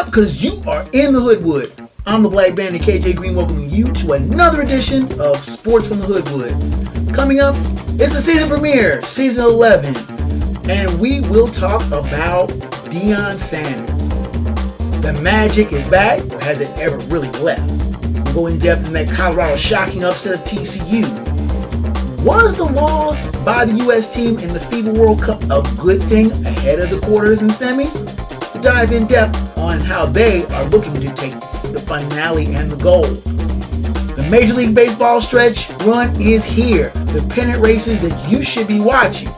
up because you are in the Hoodwood. I'm the Black Bandit, KJ Green, welcoming you to another edition of Sports from the Hoodwood. Coming up, it's the season premiere, season 11, and we will talk about Deion Sanders. The magic is back, or has it ever really left? We'll go in depth in that Colorado shocking upset of TCU. Was the loss by the U.S. team in the FIBA World Cup a good thing ahead of the quarters and semis? We'll dive in depth on how they are looking to take the finale and the gold. The Major League Baseball stretch run is here. The pennant races that you should be watching.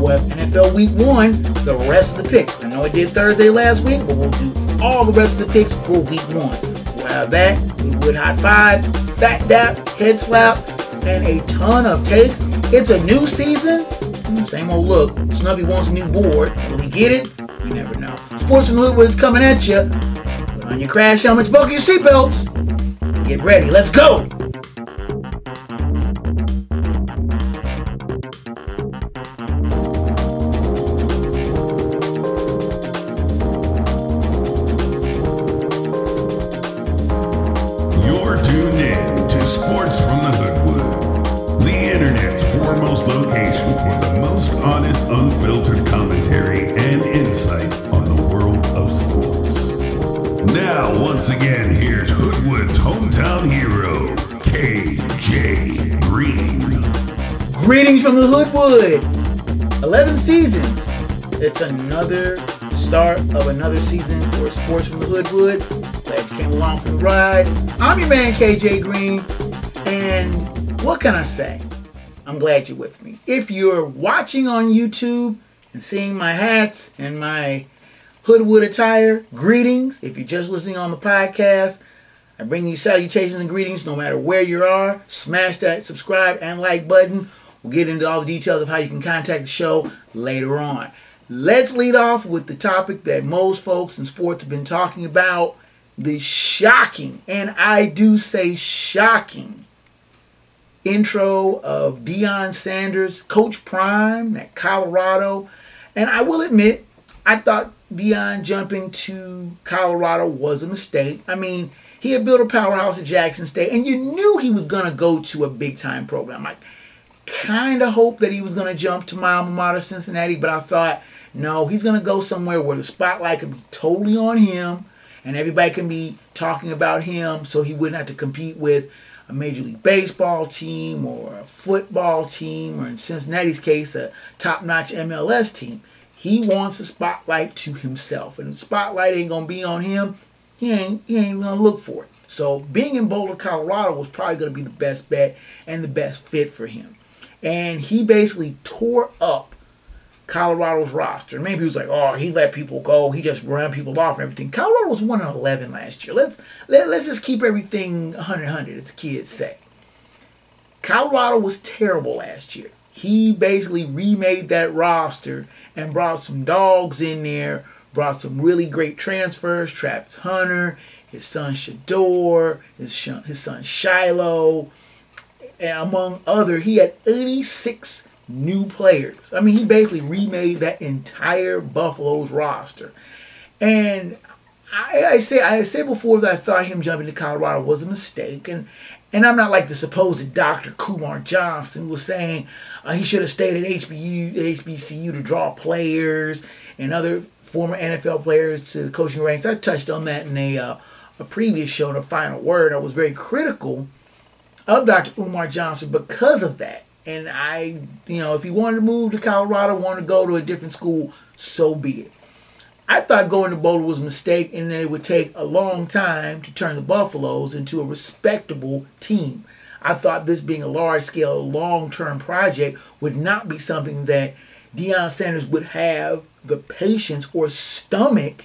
We'll have NFL Week 1, the rest of the picks. I know I did Thursday last week, but we'll do all the rest of the picks for Week 1. We'll have that, the Wood High Five, Fat Dap, Head Slap, and a ton of takes. It's a new season. Same old look. Snubby wants a new board. Will we get it? We never know. Sports from the Hoodwood is coming at you. Put on your crash helmets, buckle your seatbelts. Get ready. Let's go. From the Hoodwood, 11 seasons. It's another start of another season for Sports from the Hoodwood. Glad you came along for the ride. I'm your man KJ Green, and what can I say? I'm glad you're with me. If you're watching on YouTube and seeing my hats and my Hoodwood attire, greetings. If you're just listening on the podcast, I bring you salutations and greetings no matter where you are. Smash that subscribe and like button. We'll get into all the details of how you can contact the show later on. Let's lead off with the topic that most folks in sports have been talking about, the shocking, and I do say shocking, intro of Deion Sanders, Coach Prime at Colorado. And I will admit, I thought Deion jumping to Colorado was a mistake. I mean, he had built a powerhouse at Jackson State, and you knew he was going to go to a big-time program. Like, kind of hoped that he was going to jump to my alma mater, Cincinnati, but I thought, no, he's going to go somewhere where the spotlight can be totally on him and everybody can be talking about him so he wouldn't have to compete with a Major League Baseball team or a football team or, in Cincinnati's case, a top-notch MLS team. He wants the spotlight to himself, and the spotlight ain't going to be on him. He ain't going to look for it. So being in Boulder, Colorado was probably going to be the best bet and the best fit for him. And he basically tore up Colorado's roster. Maybe he was like, oh, he let people go. He just ran people off and everything. Colorado was 1-11 last year. Let's just keep everything 100, as the kids say. Colorado was terrible last year. He basically remade that roster and brought some dogs in there, brought some really great transfers, Travis Hunter, his son Shedeur, his son Shiloh, and among other, he had 86 new players. I mean, he basically remade that entire Buffalo's roster. And I said before that I thought him jumping to Colorado was a mistake. And I'm not like the supposed Dr. Kumar Johnson who was saying he should have stayed at HBCU to draw players and other former NFL players to the coaching ranks. I touched on that in a previous show, The Final Word. I was very critical of Dr. Umar Johnson because of that. And I, if he wanted to move to Colorado, wanted to go to a different school, so be it. I thought going to Boulder was a mistake and that it would take a long time to turn the Buffaloes into a respectable team. I thought this being a large-scale, long-term project would not be something that Deion Sanders would have the patience or stomach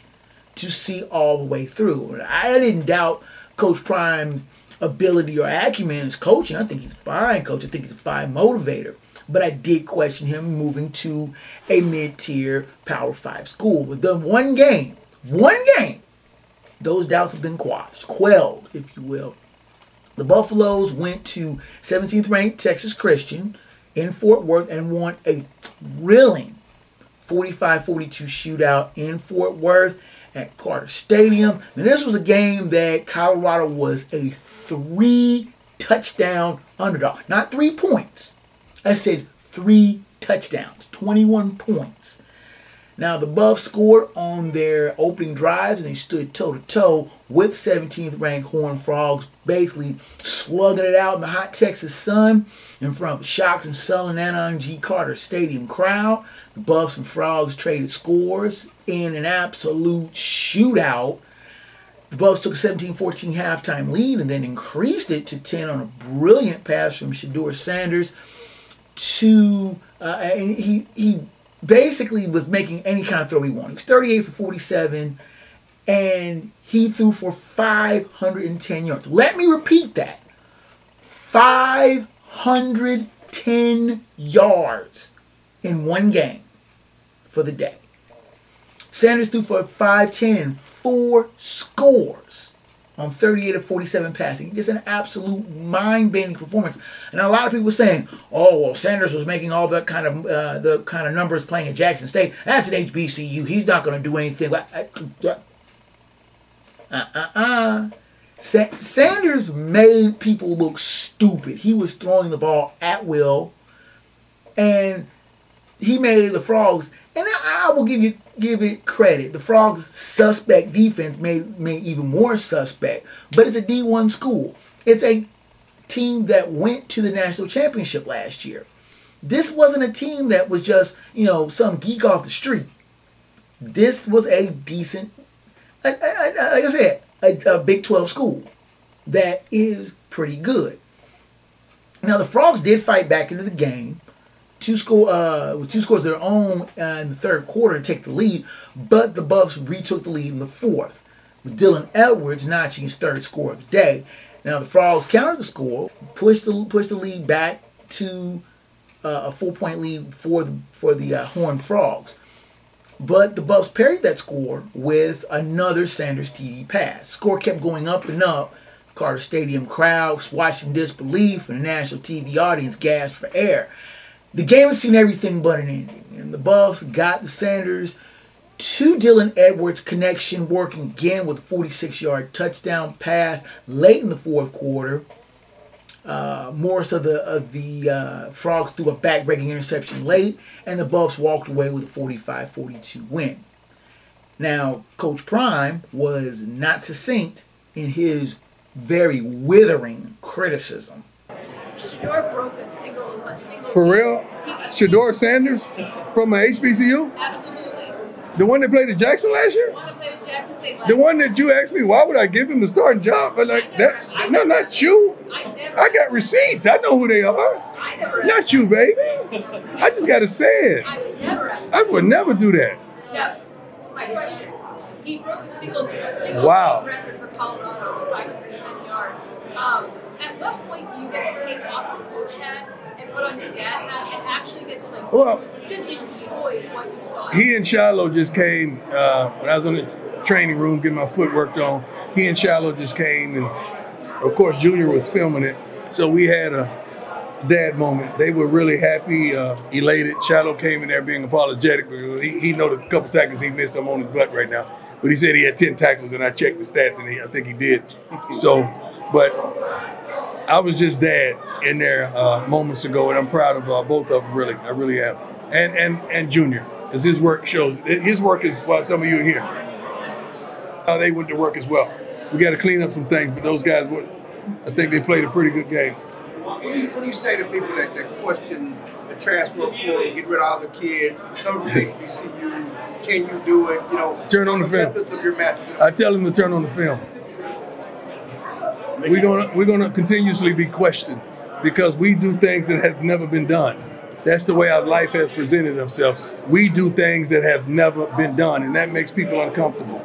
to see all the way through. I didn't doubt Coach Prime's ability or acumen is coaching. I think he's fine coach. I think he's a fine motivator. But I did question him moving to a mid-tier Power 5 school. With the one game, those doubts have been quelled, if you will. The Buffaloes went to 17th ranked Texas Christian in Fort Worth and won a thrilling 45-42 shootout in Fort Worth. at Carter Stadium. Now, this was a game that Colorado was a 3-touchdown underdog. Not 3 points. I said 3 touchdowns, 21 points. Now, the Buffs scored on their opening drives, and they stood toe-to-toe with 17th-ranked Horned Frogs, basically slugging it out in the hot Texas sun in front of a shocked and sullen Amon G Carter Stadium crowd. The Buffs and Frogs traded scores in an absolute shootout. The Buffs took a 17-14 halftime lead and then increased it to 10 on a brilliant pass from Shedeur Sanders to... and he basically was making any kind of throw he wanted. He was 38 for 47, and he threw for 510 yards. Let me repeat that. 510 yards in one game for the day. Sanders threw for 510 and 4 scores on 38 of 47 passing. Just an absolute mind-bending performance. And a lot of people were saying, oh, well, Sanders was making all that kind of numbers playing at Jackson State. That's an HBCU. He's not going to do anything. Sanders made people look stupid. He was throwing the ball at will. And he made the Frogs, and I will give it credit. The Frogs' suspect defense made even more suspect. But it's a D1 school. It's a team that went to the national championship last year. This wasn't a team that was just, some geek off the street. This was a decent, like I said, a Big 12 school that is pretty good. Now, the Frogs did fight back into the game. With 2 scores of their own in the third quarter to take the lead, but the Buffs retook the lead in the fourth, with Dylan Edwards notching his 3rd score of the day. Now the Frogs countered the score, pushed the lead back to a 4-point lead for the Horned Frogs, but the Buffs parried that score with another Sanders TD pass. Score kept going up and up. Carter Stadium crowds watched in disbelief, and the national TV audience gasped for air. The game has seen everything but an ending, and the Buffs got the Sanders to Dylan Edwards connection working again with a 46-yard touchdown pass late in the fourth quarter. Morris of the Frogs threw a back-breaking interception late, and the Buffs walked away with a 45-42 win. Now, Coach Prime was not succinct in his very withering criticism. Shedeur broke a single. For real? Shedeur Sanders from an HBCU? Absolutely. The one that played at Jackson last year? The one that played at Jackson State last year. The one that you asked me, why would I give him the starting job? But I got receipts. I know who they are. I never. Not you, baby. I just got to say it. I would never do that. No. My question, he broke a single record for Colorado with 510 yards. At what point do you get to take off your coach hat and put on your dad hat and actually get to just enjoy what you saw? He and Shiloh just came when I was in the training room getting my foot worked on. He and Shiloh just came, and of course Junior was filming it, so we had a dad moment. They were really happy, elated. Shiloh came in there being apologetic because he noticed a couple tackles he missed. I'm on his butt right now, but he said he had 10 tackles, and I checked the stats, and I think he did. So, but I was just dad in there moments ago, and I'm proud of both of them, really. I really am. And Junior, as his work shows. His work is why some of you are here. They went to work as well. We got to clean up some things, but those guys, I think they played a pretty good game. What do you say to people that question the transfer portal, get rid of all the kids, some of the HBCU, can you do it? Turn on the film. Of your match? I tell them to turn on the film. We're gonna continuously be questioned because we do things that have never been done. That's the way our life has presented itself. We do things that have never been done, and that makes people uncomfortable.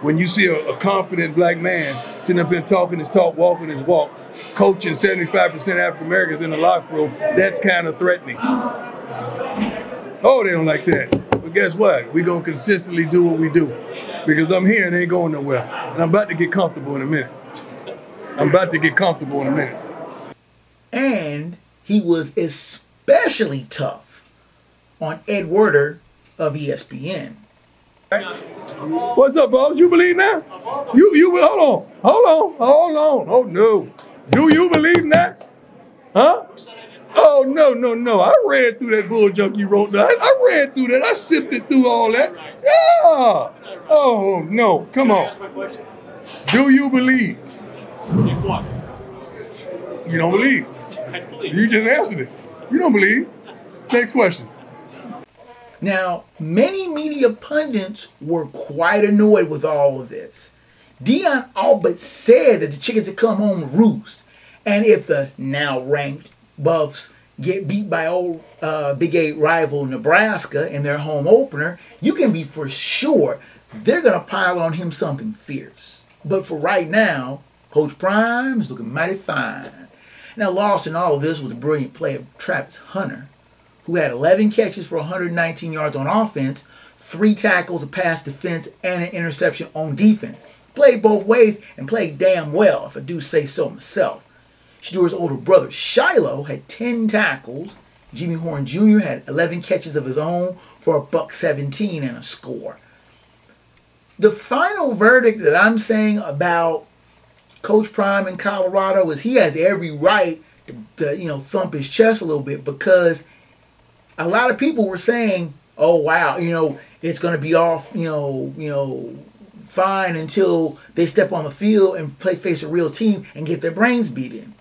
When you see a confident black man sitting up here talking his talk, walking his walk, coaching 75% African Americans in the locker room, that's kind of threatening. Oh, they don't like that. But guess what? We're gonna consistently do what we do because I'm here and ain't going nowhere. And I'm about to get comfortable in a minute. And he was especially tough on Ed Werder of ESPN. What's up, Bob? You believe now? You hold on. Oh no. Do you believe now? Huh? Oh no, no, no. I read through that bull junk you wrote. I read through that. I sifted through all that. Yeah. Oh no. Come on. Do you believe? You don't believe. You just answered it. You don't believe. Next question. Now, many media pundits were quite annoyed with all of this. Deion all but said that the chickens had come home to roost. And if the now-ranked Buffs get beat by old Big 8 rival Nebraska in their home opener, you can be for sure they're going to pile on him something fierce. But for right now, Coach Prime is looking mighty fine. Now, lost in all of this was a brilliant play of Travis Hunter, who had 11 catches for 119 yards on offense, 3 tackles, a pass defense, and an interception on defense. Played both ways and played damn well, if I do say so myself. Shedeur's older brother, Shiloh, had 10 tackles. Jimmy Horn Jr. had 11 catches of his own for $117 and a score. The final verdict that I'm saying about Coach Prime in Colorado is he has every right to thump his chest a little bit, because a lot of people were saying, oh, wow, it's going to be off, fine until they step on the field and face a real team and get their brains beat in.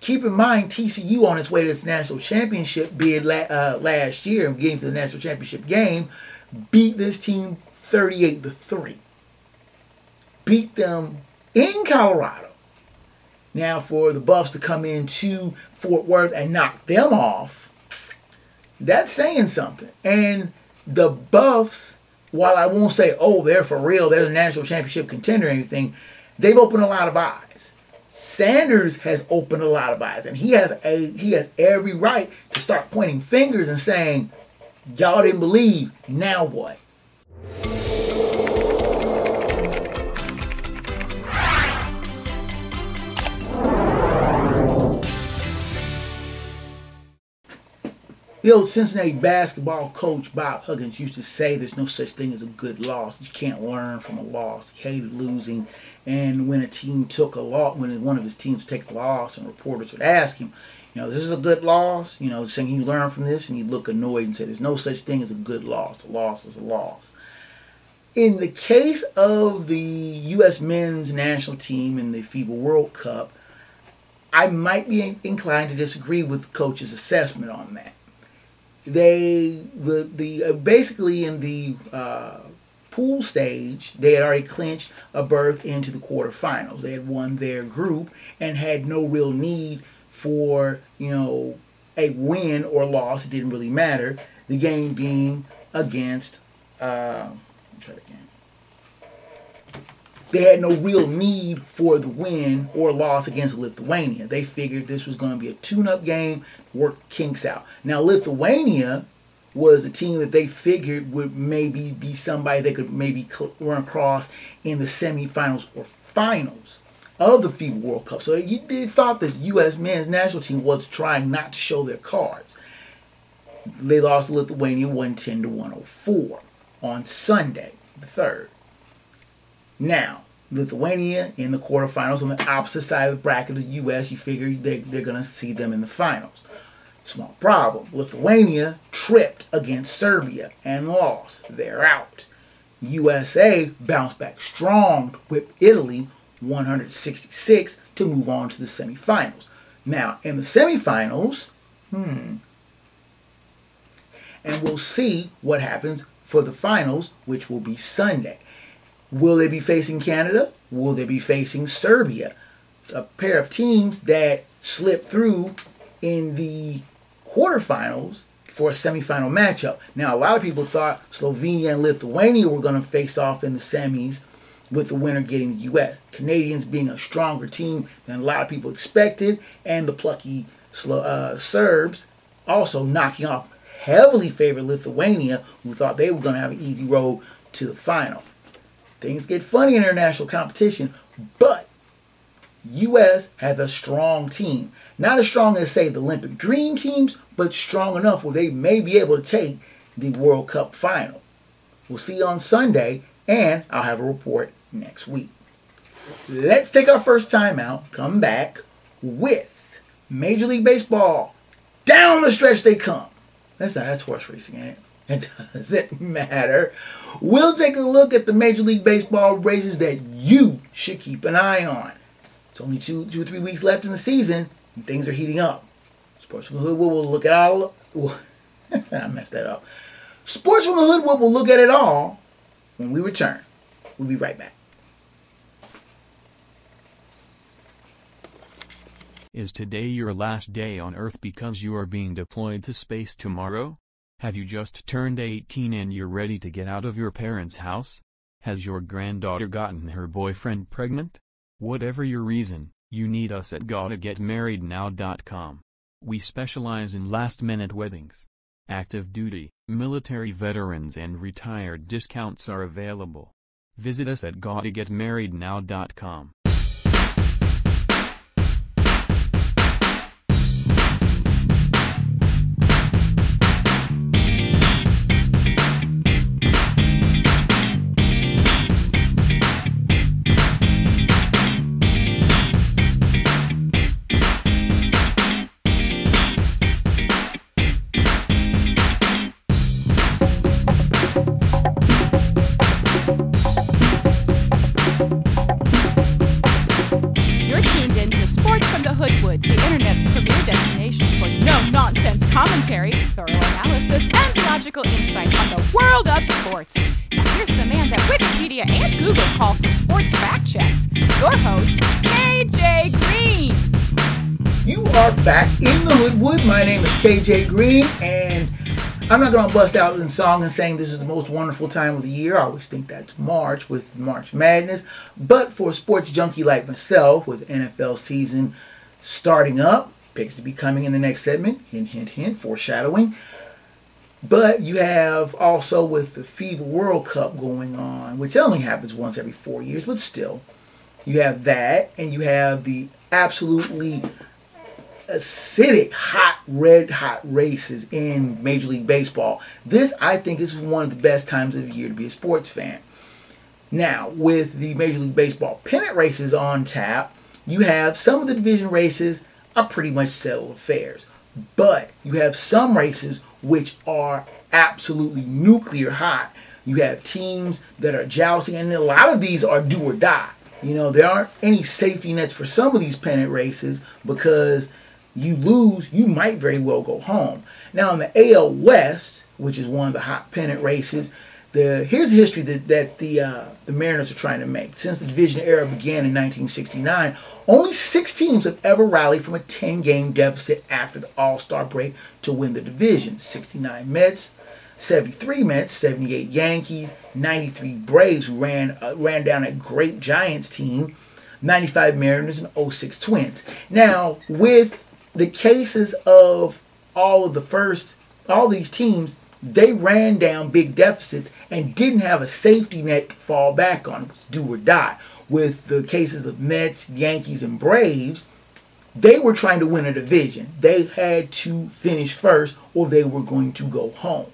Keep in mind, TCU on its way to its national championship bid last year and getting to the national championship game, beat this team 38-3. Beat them in Colorado. Now for the Buffs to come into Fort Worth and knock them off, that's saying something. And the Buffs, while I won't say, oh, they're for real, they're the national championship contender or anything, they've opened a lot of eyes. Sanders has opened a lot of eyes, and he has every right to start pointing fingers and saying, y'all didn't believe, now what? The old Cincinnati basketball coach, Bob Huggins, used to say there's no such thing as a good loss. You can't learn from a loss. He hated losing. And when a team took a loss, when one of his teams took a loss, and reporters would ask him, this is a good loss? Saying you learn from this, and he'd look annoyed and say, there's no such thing as a good loss. A loss is a loss. In the case of the U.S. men's national team in the FIBA World Cup, I might be inclined to disagree with the coach's assessment on that. Basically in the pool stage, they had already clinched a berth into the quarterfinals. They had won their group and had no real need for a win or loss. It didn't really matter. The game being against. They had no real need for the win or loss against Lithuania. They figured this was going to be a tune-up game, work kinks out. Now, Lithuania was a team that they figured would maybe be somebody they could maybe run across in the semifinals or finals of the FIBA World Cup. So they thought that the U.S. men's national team was trying not to show their cards. They lost to Lithuania 110-104 on Sunday, the 3rd. Now, Lithuania in the quarterfinals on the opposite side of the bracket of the U.S., you figure they're going to see them in the finals. Small problem. Lithuania tripped against Serbia and lost. They're out. USA bounced back strong to whip Italy 166 to move on to the semifinals. Now, in the semifinals, and we'll see what happens for the finals, which will be Sunday. Will they be facing Canada? Will they be facing Serbia? A pair of teams that slipped through in the quarterfinals for a semifinal matchup. Now, a lot of people thought Slovenia and Lithuania were going to face off in the semis, with the winner getting the U.S. Canadians being a stronger team than a lot of people expected, and the plucky Serbs also knocking off heavily favored Lithuania, who thought they were going to have an easy road to the final. Things get funny in international competition, but U.S. has a strong team. Not as strong as, say, the Olympic Dream teams, but strong enough where they may be able to take the World Cup final. We'll see you on Sunday, and I'll have a report next week. Let's take our first time out, come back with Major League Baseball. Down the stretch they come. That's horse racing, ain't it? It doesn't matter. We'll take a look at the Major League Baseball races that you should keep an eye on. It's only two or three weeks left in the season, and things are heating up. Sports from the Hood will look at all. I messed that up. Sports from the Hood will look at it all when we return. We'll be right back. Is today your last day on Earth because you are being deployed to space tomorrow? Have you just turned 18 and you're ready to get out of your parents' house? Has your granddaughter gotten her boyfriend pregnant? Whatever your reason, you need us at GottaGetMarriedNow.com. We specialize in last-minute weddings. Active duty, military veterans and retired discounts are available. Visit us at GottaGetMarriedNow.com. My name is KJ Green, and I'm not going to bust out in song and saying this is the most wonderful time of the year. I always think that's March with March Madness. But for a sports junkie like myself, with NFL season starting up, picks to be coming in the next segment, hint, hint, hint, foreshadowing. But you have also with the FIBA World Cup going on, which only happens once every 4 years, but still. You have that, and you have the absolutely acidic, hot, red-hot races in Major League Baseball. This, I think, is one of the best times of the year to be a sports fan. Now, with the Major League Baseball pennant races on tap, you have some of the division races are pretty much settled affairs. But you have some races which are absolutely nuclear hot. You have teams that are jousting, and a lot of these are do or die. You know, there aren't any safety nets for some of these pennant races because you lose, you might very well go home. Now, in the AL West, which is one of the hot pennant races, here's the history that the Mariners are trying to make. Since the division era began in 1969, only 6 teams have ever rallied from a 10-game deficit after the All-Star break to win the division. 69 Mets, 73 Mets, 78 Yankees, 93 Braves ran down a great Giants team, 95 Mariners, and 06 Twins. Now, with the cases of all these teams, they ran down big deficits and didn't have a safety net to fall back on, do or die. With the cases of Mets, Yankees, and Braves, they were trying to win a division. They had to finish first or they were going to go home.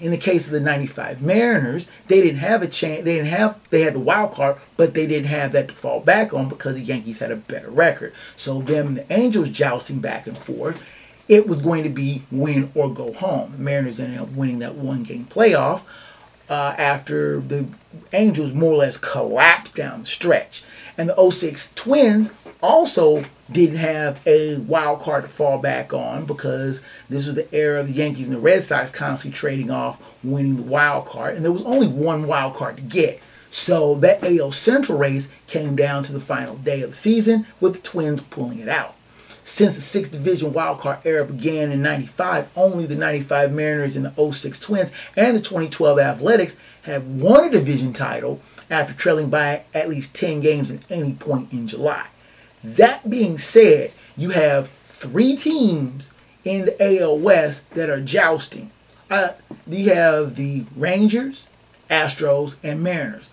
In the case of the 95 Mariners, they didn't have a chance. They had the wild card, but they didn't have that to fall back on because the Yankees had a better record. So them and the Angels jousting back and forth, it was going to be win or go home. The Mariners ended up winning that one-game playoff after the Angels more or less collapsed down the stretch. And the 06 Twins also didn't have a wild card to fall back on because this was the era of the Yankees and the Red Sox constantly trading off, winning the wild card, and there was only one wild card to get. So that AL Central race came down to the final day of the season with the Twins pulling it out. Since the 6th Division wild card era began in 95, only the 95 Mariners and the 06 Twins and the 2012 Athletics had won a division title after trailing by at least 10 games at any point in July. That being said, you have 3 teams in the AL West that are jousting. You have the Rangers, Astros, and Mariners.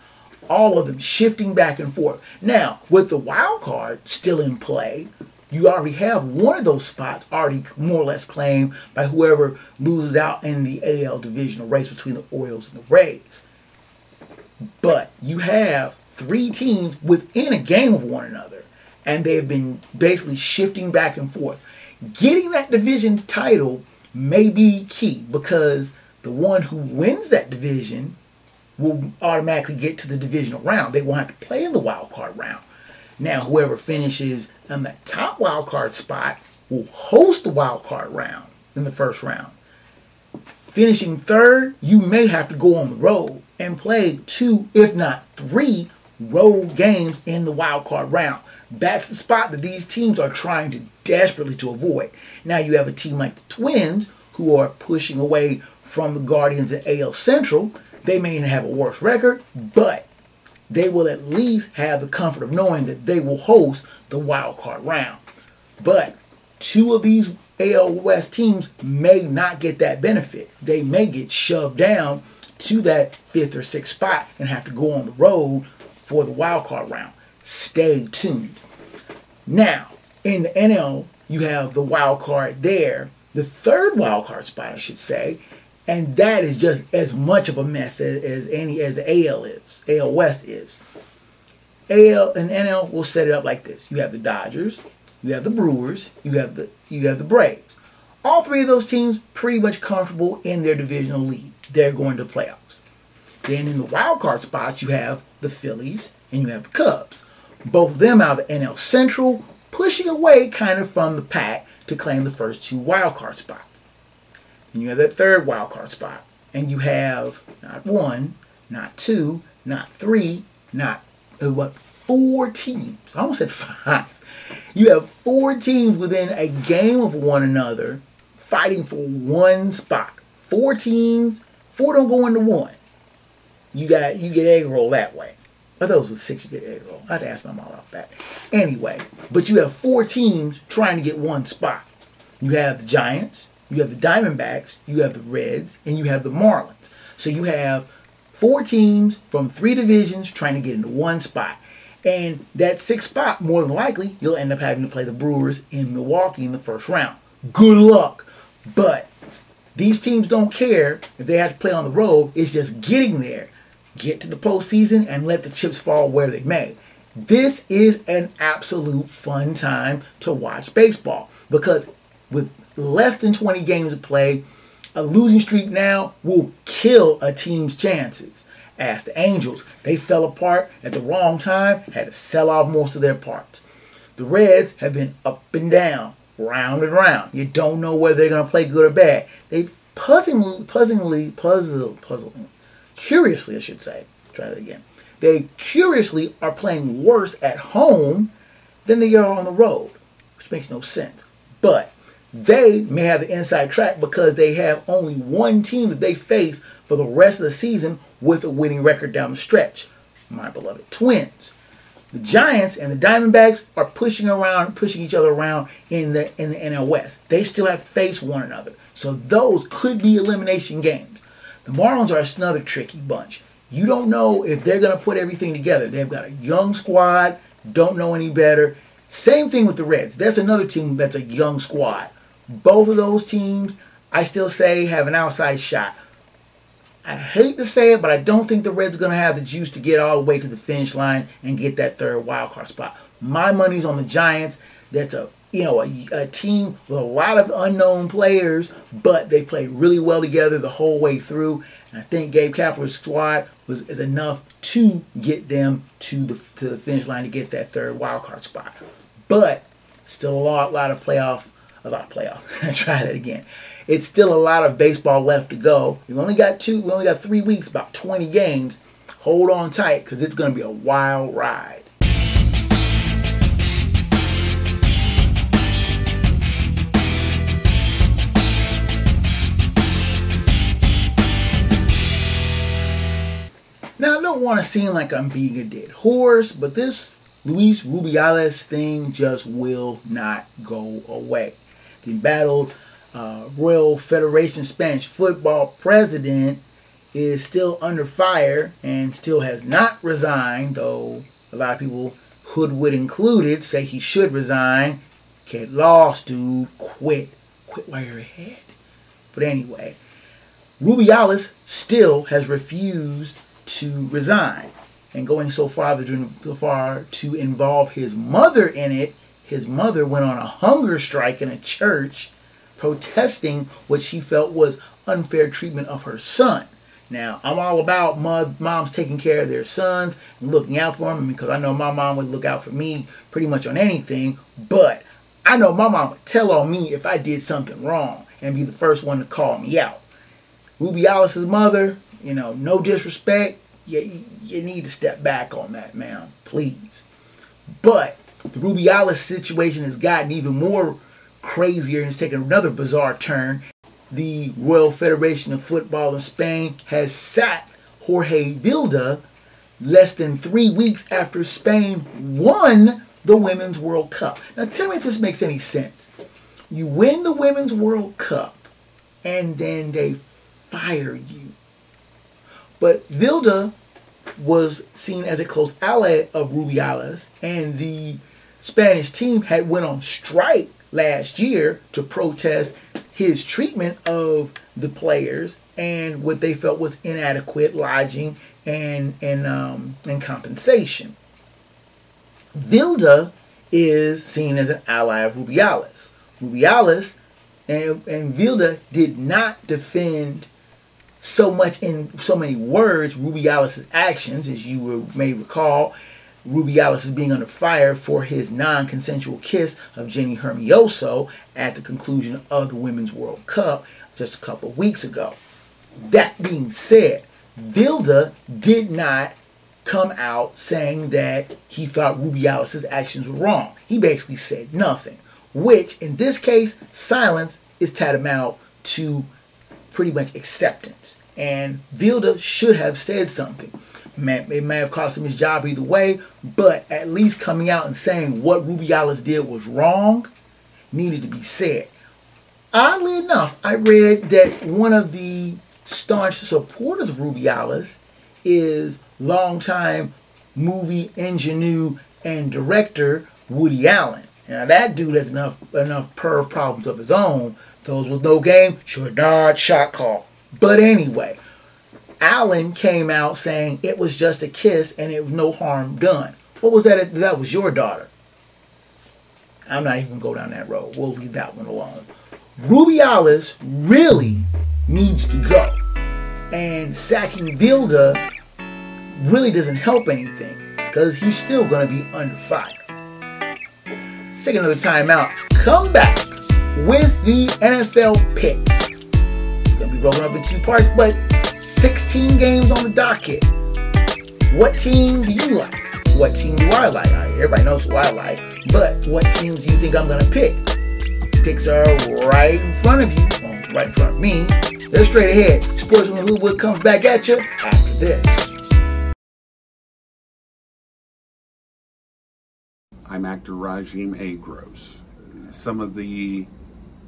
All of them shifting back and forth. Now, with the wild card still in play, you already have one of those spots already more or less claimed by whoever loses out in the AL divisional race between the Orioles and the Rays. But you have three teams within a game of one another, and they have been basically shifting back and forth. Getting that division title may be key, because the one who wins that division will automatically get to the divisional round. They won't have to play in the wild card round. Now, whoever finishes on the top wild card spot will host the wild card round in the first round. Finishing third, you may have to go on the road and play 2, if not 3, road games in the wild card round. That's the spot that these teams are trying to desperately to avoid. Now you have a team like the Twins, who are pushing away from the Guardians at AL Central. They may have a worse record, but they will at least have the comfort of knowing that they will host the wild card round. But 2 of these AL West teams may not get that benefit. They may get shoved down to that 5th or 6th spot and have to go on the road for the wild card round. Stay tuned. Now, in the NL, you have the wild card there, the 3rd wild card spot, I should say, and that is just as much of a mess as the AL is. AL West is. AL and NL will set it up like this: you have the Dodgers, you have the Brewers, you have the Braves. All 3 of those teams pretty much comfortable in their divisional lead. They're going to playoffs. Then in the wild card spots, you have the Phillies and you have the Cubs. Both of them out of the NL Central, pushing away kind of from the pack to claim the first 2 wild card spots. Then you have that 3rd wild card spot, and you have not 1, not 2, not 3, not 4 teams. I almost said 5. You have 4 teams within a game of one another, fighting for 1 spot. 4 teams, 4 don't go into 1. You get egg roll that way. I thought it was 6 you get egg roll. I had to ask my mom about that. Anyway, but you have 4 teams trying to get 1 spot. You have the Giants, you have the Diamondbacks, you have the Reds, and you have the Marlins. So you have 4 teams from 3 divisions trying to get into 1 spot. And that 6th spot, more than likely, you'll end up having to play the Brewers in Milwaukee in the first round. Good luck. But these teams don't care if they have to play on the road. It's just getting there. Get to the postseason and let the chips fall where they may. This is an absolute fun time to watch baseball, because with less than 20 games to play, a losing streak now will kill a team's chances. Ask the Angels. They fell apart at the wrong time, had to sell off most of their parts. The Reds have been up and down, round and round. You don't know whether they're going to play good or bad. They've curiously, I should say. Try that again. They curiously are playing worse at home than they are on the road, which makes no sense. But they may have the inside track because they have only 1 team that they face for the rest of the season with a winning record down the stretch. My beloved Twins. The Giants and the Diamondbacks are pushing each other around in the NL West. They still have to face one another. So those could be elimination games. The Marlins are another tricky bunch. You don't know if they're going to put everything together. They've got a young squad, don't know any better. Same thing with the Reds. That's another team that's a young squad. Both of those teams, I still say, have an outside shot. I hate to say it, but I don't think the Reds are going to have the juice to get all the way to the finish line and get that 3rd wild card spot. My money's on the Giants. That's a team with a lot of unknown players, but they played really well together the whole way through. And I think Gabe Kapler's squad is enough to get them to the finish line to get that 3rd wild card spot. But still a lot of playoff. Try that again. It's still a lot of baseball left to go. We only got 3 weeks, about 20 games. Hold on tight, because it's going to be a wild ride. Now, I don't want to seem like I'm beating a dead horse, but this Luis Rubiales thing just will not go away. The embattled Royal Federation Spanish football president is still under fire and still has not resigned, though a lot of people, Hoodwood included, say he should resign. Get lost, dude. Quit while you're ahead. But anyway, Rubiales still has refused to resign, and going so far to involve his mother in it. His mother went on a hunger strike in a church protesting what she felt was unfair treatment of her son. Now, I'm all about moms taking care of their sons and looking out for them, because I know my mom would look out for me pretty much on anything, but I know my mom would tell on me if I did something wrong and be the first one to call me out. Rubiales' mother, no disrespect, you need to step back on that, ma'am, please. But the Rubiales situation has gotten even more crazier and has taken another bizarre turn. The Royal Federation of Football of Spain has sacked Jorge Vilda less than 3 weeks after Spain won the Women's World Cup. Now tell me if this makes any sense. You win the Women's World Cup and then they fire you. But Vilda was seen as a close ally of Rubiales, and the Spanish team had went on strike last year to protest his treatment of the players and what they felt was inadequate lodging and compensation. Vilda is seen as an ally of Rubiales. Rubiales and Vilda did not defend so much in so many words Rubiales' actions. As you may recall, Rubiales is being under fire for his non-consensual kiss of Jenny Hermoso at the conclusion of the Women's World Cup just a couple of weeks ago. That being said, Vilda did not come out saying that he thought Rubiales' actions were wrong. He basically said nothing, which in this case, silence is tantamount to pretty much acceptance. And Vilda should have said something. It may have cost him his job either way, but at least coming out and saying what Rubiales did was wrong needed to be said. Oddly enough, I read that one of the staunch supporters of Rubiales is longtime movie ingenue and director Woody Allen. Now that dude has enough perv problems of his own. Those with no game, sure dodge shot call. But anyway, Allen came out saying it was just a kiss and it was no harm done. What was that? That was your daughter. I'm not even going to go down that road. We'll leave that one alone. Rubiales really needs to go. And sacking Vilda really doesn't help anything, because he's still going to be under fire. Let's take another time out. Come back with the NFL picks. It's going to be broken up in two parts, but 16 games on the docket. What team do you like? What team do I like? Everybody knows who I like, but what teams do you think I'm going to pick? Picks are right in front of you. Well, right in front of me. They're straight ahead. Sports with Hoodwood comes back at you after this. I'm actor Rajim A. Gross. Some of the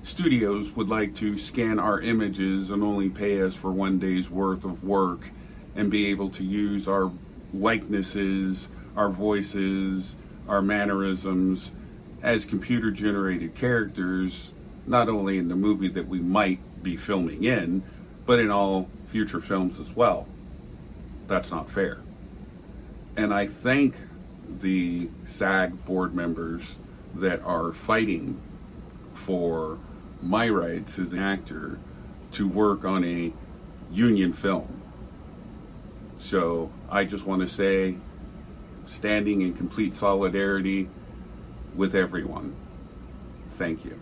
studios would like to scan our images and only pay us for one day's worth of work and be able to use our likenesses, our voices, our mannerisms as computer generated characters, not only in the movie that we might be filming in, but in all future films as well. That's not fair. And I thank the SAG board members that are fighting for my rights as an actor to work on a union film. So I just want to say, standing in complete solidarity with everyone. Thank you.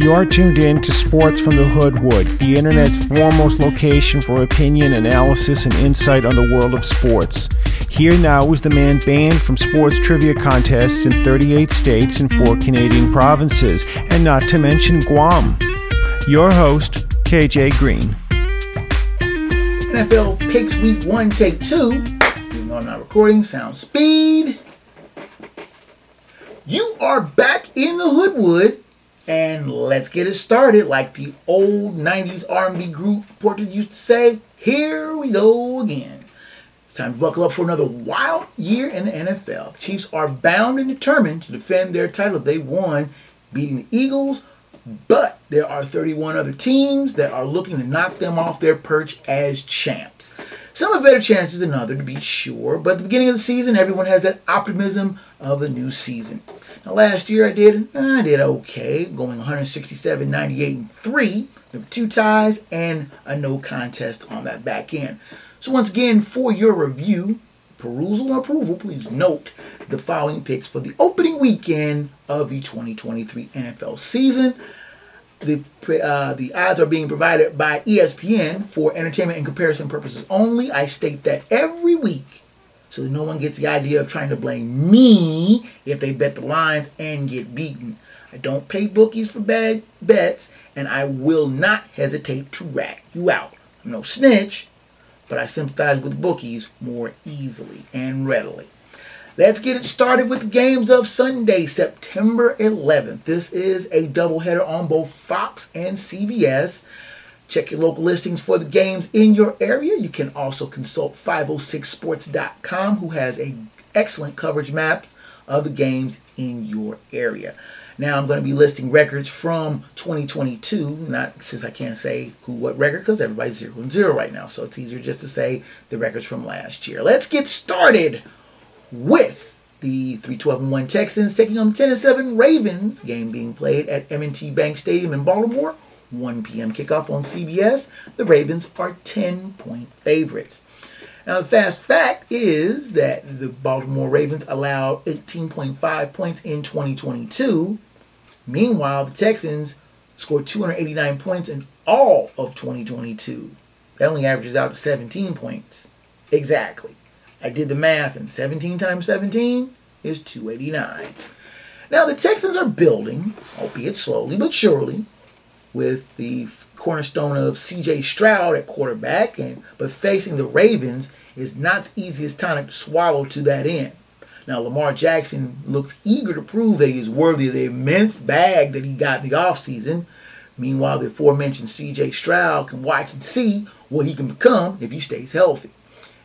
You are tuned in to Sports from the Hoodwood, the internet's foremost location for opinion, analysis, and insight on the world of sports. Here now is the man banned from sports trivia contests in 38 states and 4 Canadian provinces, and not to mention Guam. Your host, KJ Green. NFL Picks Week 1, Take 2. Even though I'm not recording, sound speed. You are back in the Hoodwood, and let's get it started. Like the old 90s R&B group Portrait used to say, here we go again. It's time to buckle up for another wild year in the NFL. The Chiefs are bound and determined to defend their title they won, beating the Eagles, but there are 31 other teams that are looking to knock them off their perch as champs. Some have better chances than others, to be sure, but at the beginning of the season, everyone has that optimism of the new season. Now, last year I did okay, going 167, 98, and 3, with 2 ties and a no contest on that back end. So once again, for your review, perusal, and approval, please note the following picks for the opening weekend of the 2023 NFL season. The odds are being provided by ESPN for entertainment and comparison purposes only. I state that every week so that no one gets the idea of trying to blame me if they bet the lines and get beaten. I don't pay bookies for bad bets, and I will not hesitate to rat you out. I'm no snitch, but I sympathize with bookies more easily and readily. Let's get it started with the games of Sunday, September 11th. This is a doubleheader on both Fox and CBS. Check your local listings for the games in your area. You can also consult 506sports.com, who has an excellent coverage map of the games in your area. Now I'm going to be listing records from 2022, not since I can't say who what record because everybody's 0-0 right now, so it's easier just to say the records from last year. Let's get started with the 3-12-1 Texans taking on the 10-7 Ravens, game being played at M&T Bank Stadium in Baltimore, 1 p.m. kickoff on CBS. The Ravens are 10-point favorites. Now, the fast fact is that the Baltimore Ravens allowed 18.5 points in 2022. Meanwhile, the Texans scored 289 points in all of 2022. That only averages out to 17 points. Exactly. I did the math, and 17 times 17 is 289. Now, the Texans are building, albeit slowly but surely, with the cornerstone of C.J. Stroud at quarterback, but facing the Ravens is not the easiest tonic to swallow to that end. Now, Lamar Jackson looks eager to prove that he is worthy of the immense bag that he got in the offseason. Meanwhile, the aforementioned C.J. Stroud can watch and see what he can become if he stays healthy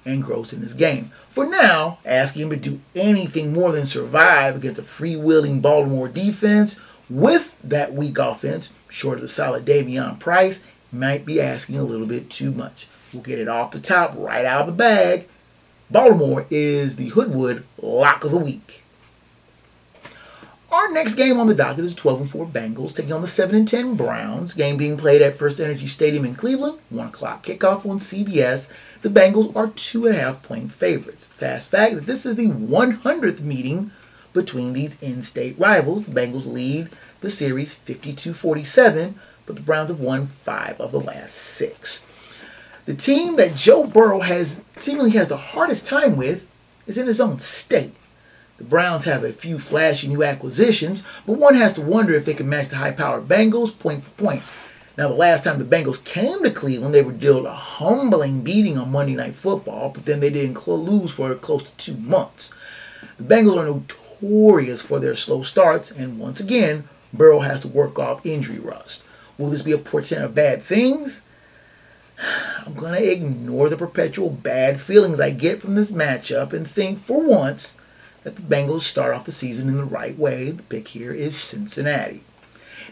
and grows in this game. For now, asking him to do anything more than survive against a free-wheeling Baltimore defense with that weak offense, short of the solid Davion Price, might be asking a little bit too much. We'll get it off the top, right out of the bag. Baltimore is the Hoodwood Lock of the Week. Our next game on the docket is the 12-4 Bengals taking on the 7-10 Browns. Game being played at First Energy Stadium in Cleveland, 1 o'clock kickoff on CBS. The Bengals are 2.5-point favorites. Fast fact that this is the 100th meeting between these in-state rivals. The Bengals lead the series 52-47, but the Browns have won 5 of the last 6. The team that Joe Burrow seemingly has the hardest time with is in his own state. The Browns have a few flashy new acquisitions, but one has to wonder if they can match the high-powered Bengals point for point. Now, the last time the Bengals came to Cleveland, they were dealt a humbling beating on Monday Night Football, but then they didn't lose for close to 2 months. The Bengals are notorious for their slow starts, and once again, Burrow has to work off injury rust. Will this be a portent of bad things? I'm going to ignore the perpetual bad feelings I get from this matchup and think, for once, that the Bengals start off the season in the right way. The pick here is Cincinnati.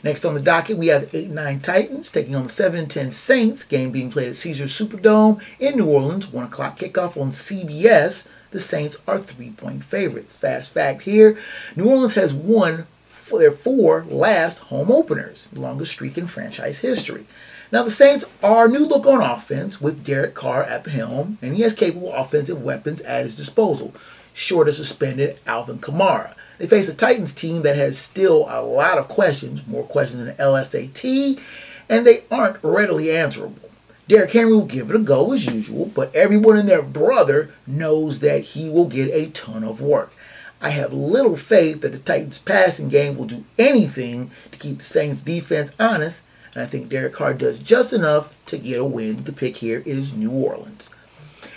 Next on the docket, we have the 8-9 Titans taking on the 7-10 Saints, game being played at Caesars Superdome in New Orleans, 1 o'clock kickoff on CBS. The Saints are 3-point favorites. Fast fact here, New Orleans has won their 4 last home openers, the longest streak in franchise history. Now, the Saints are new look on offense with Derek Carr at the helm, and he has capable offensive weapons at his disposal, short of suspended Alvin Kamara. They face a Titans team that has still a lot of questions, more questions than the LSAT, and they aren't readily answerable. Derrick Henry will give it a go as usual, but everyone and their brother knows that he will get a ton of work. I have little faith that the Titans' passing game will do anything to keep the Saints' defense honest, and I think Derek Carr does just enough to get a win. The pick here is New Orleans.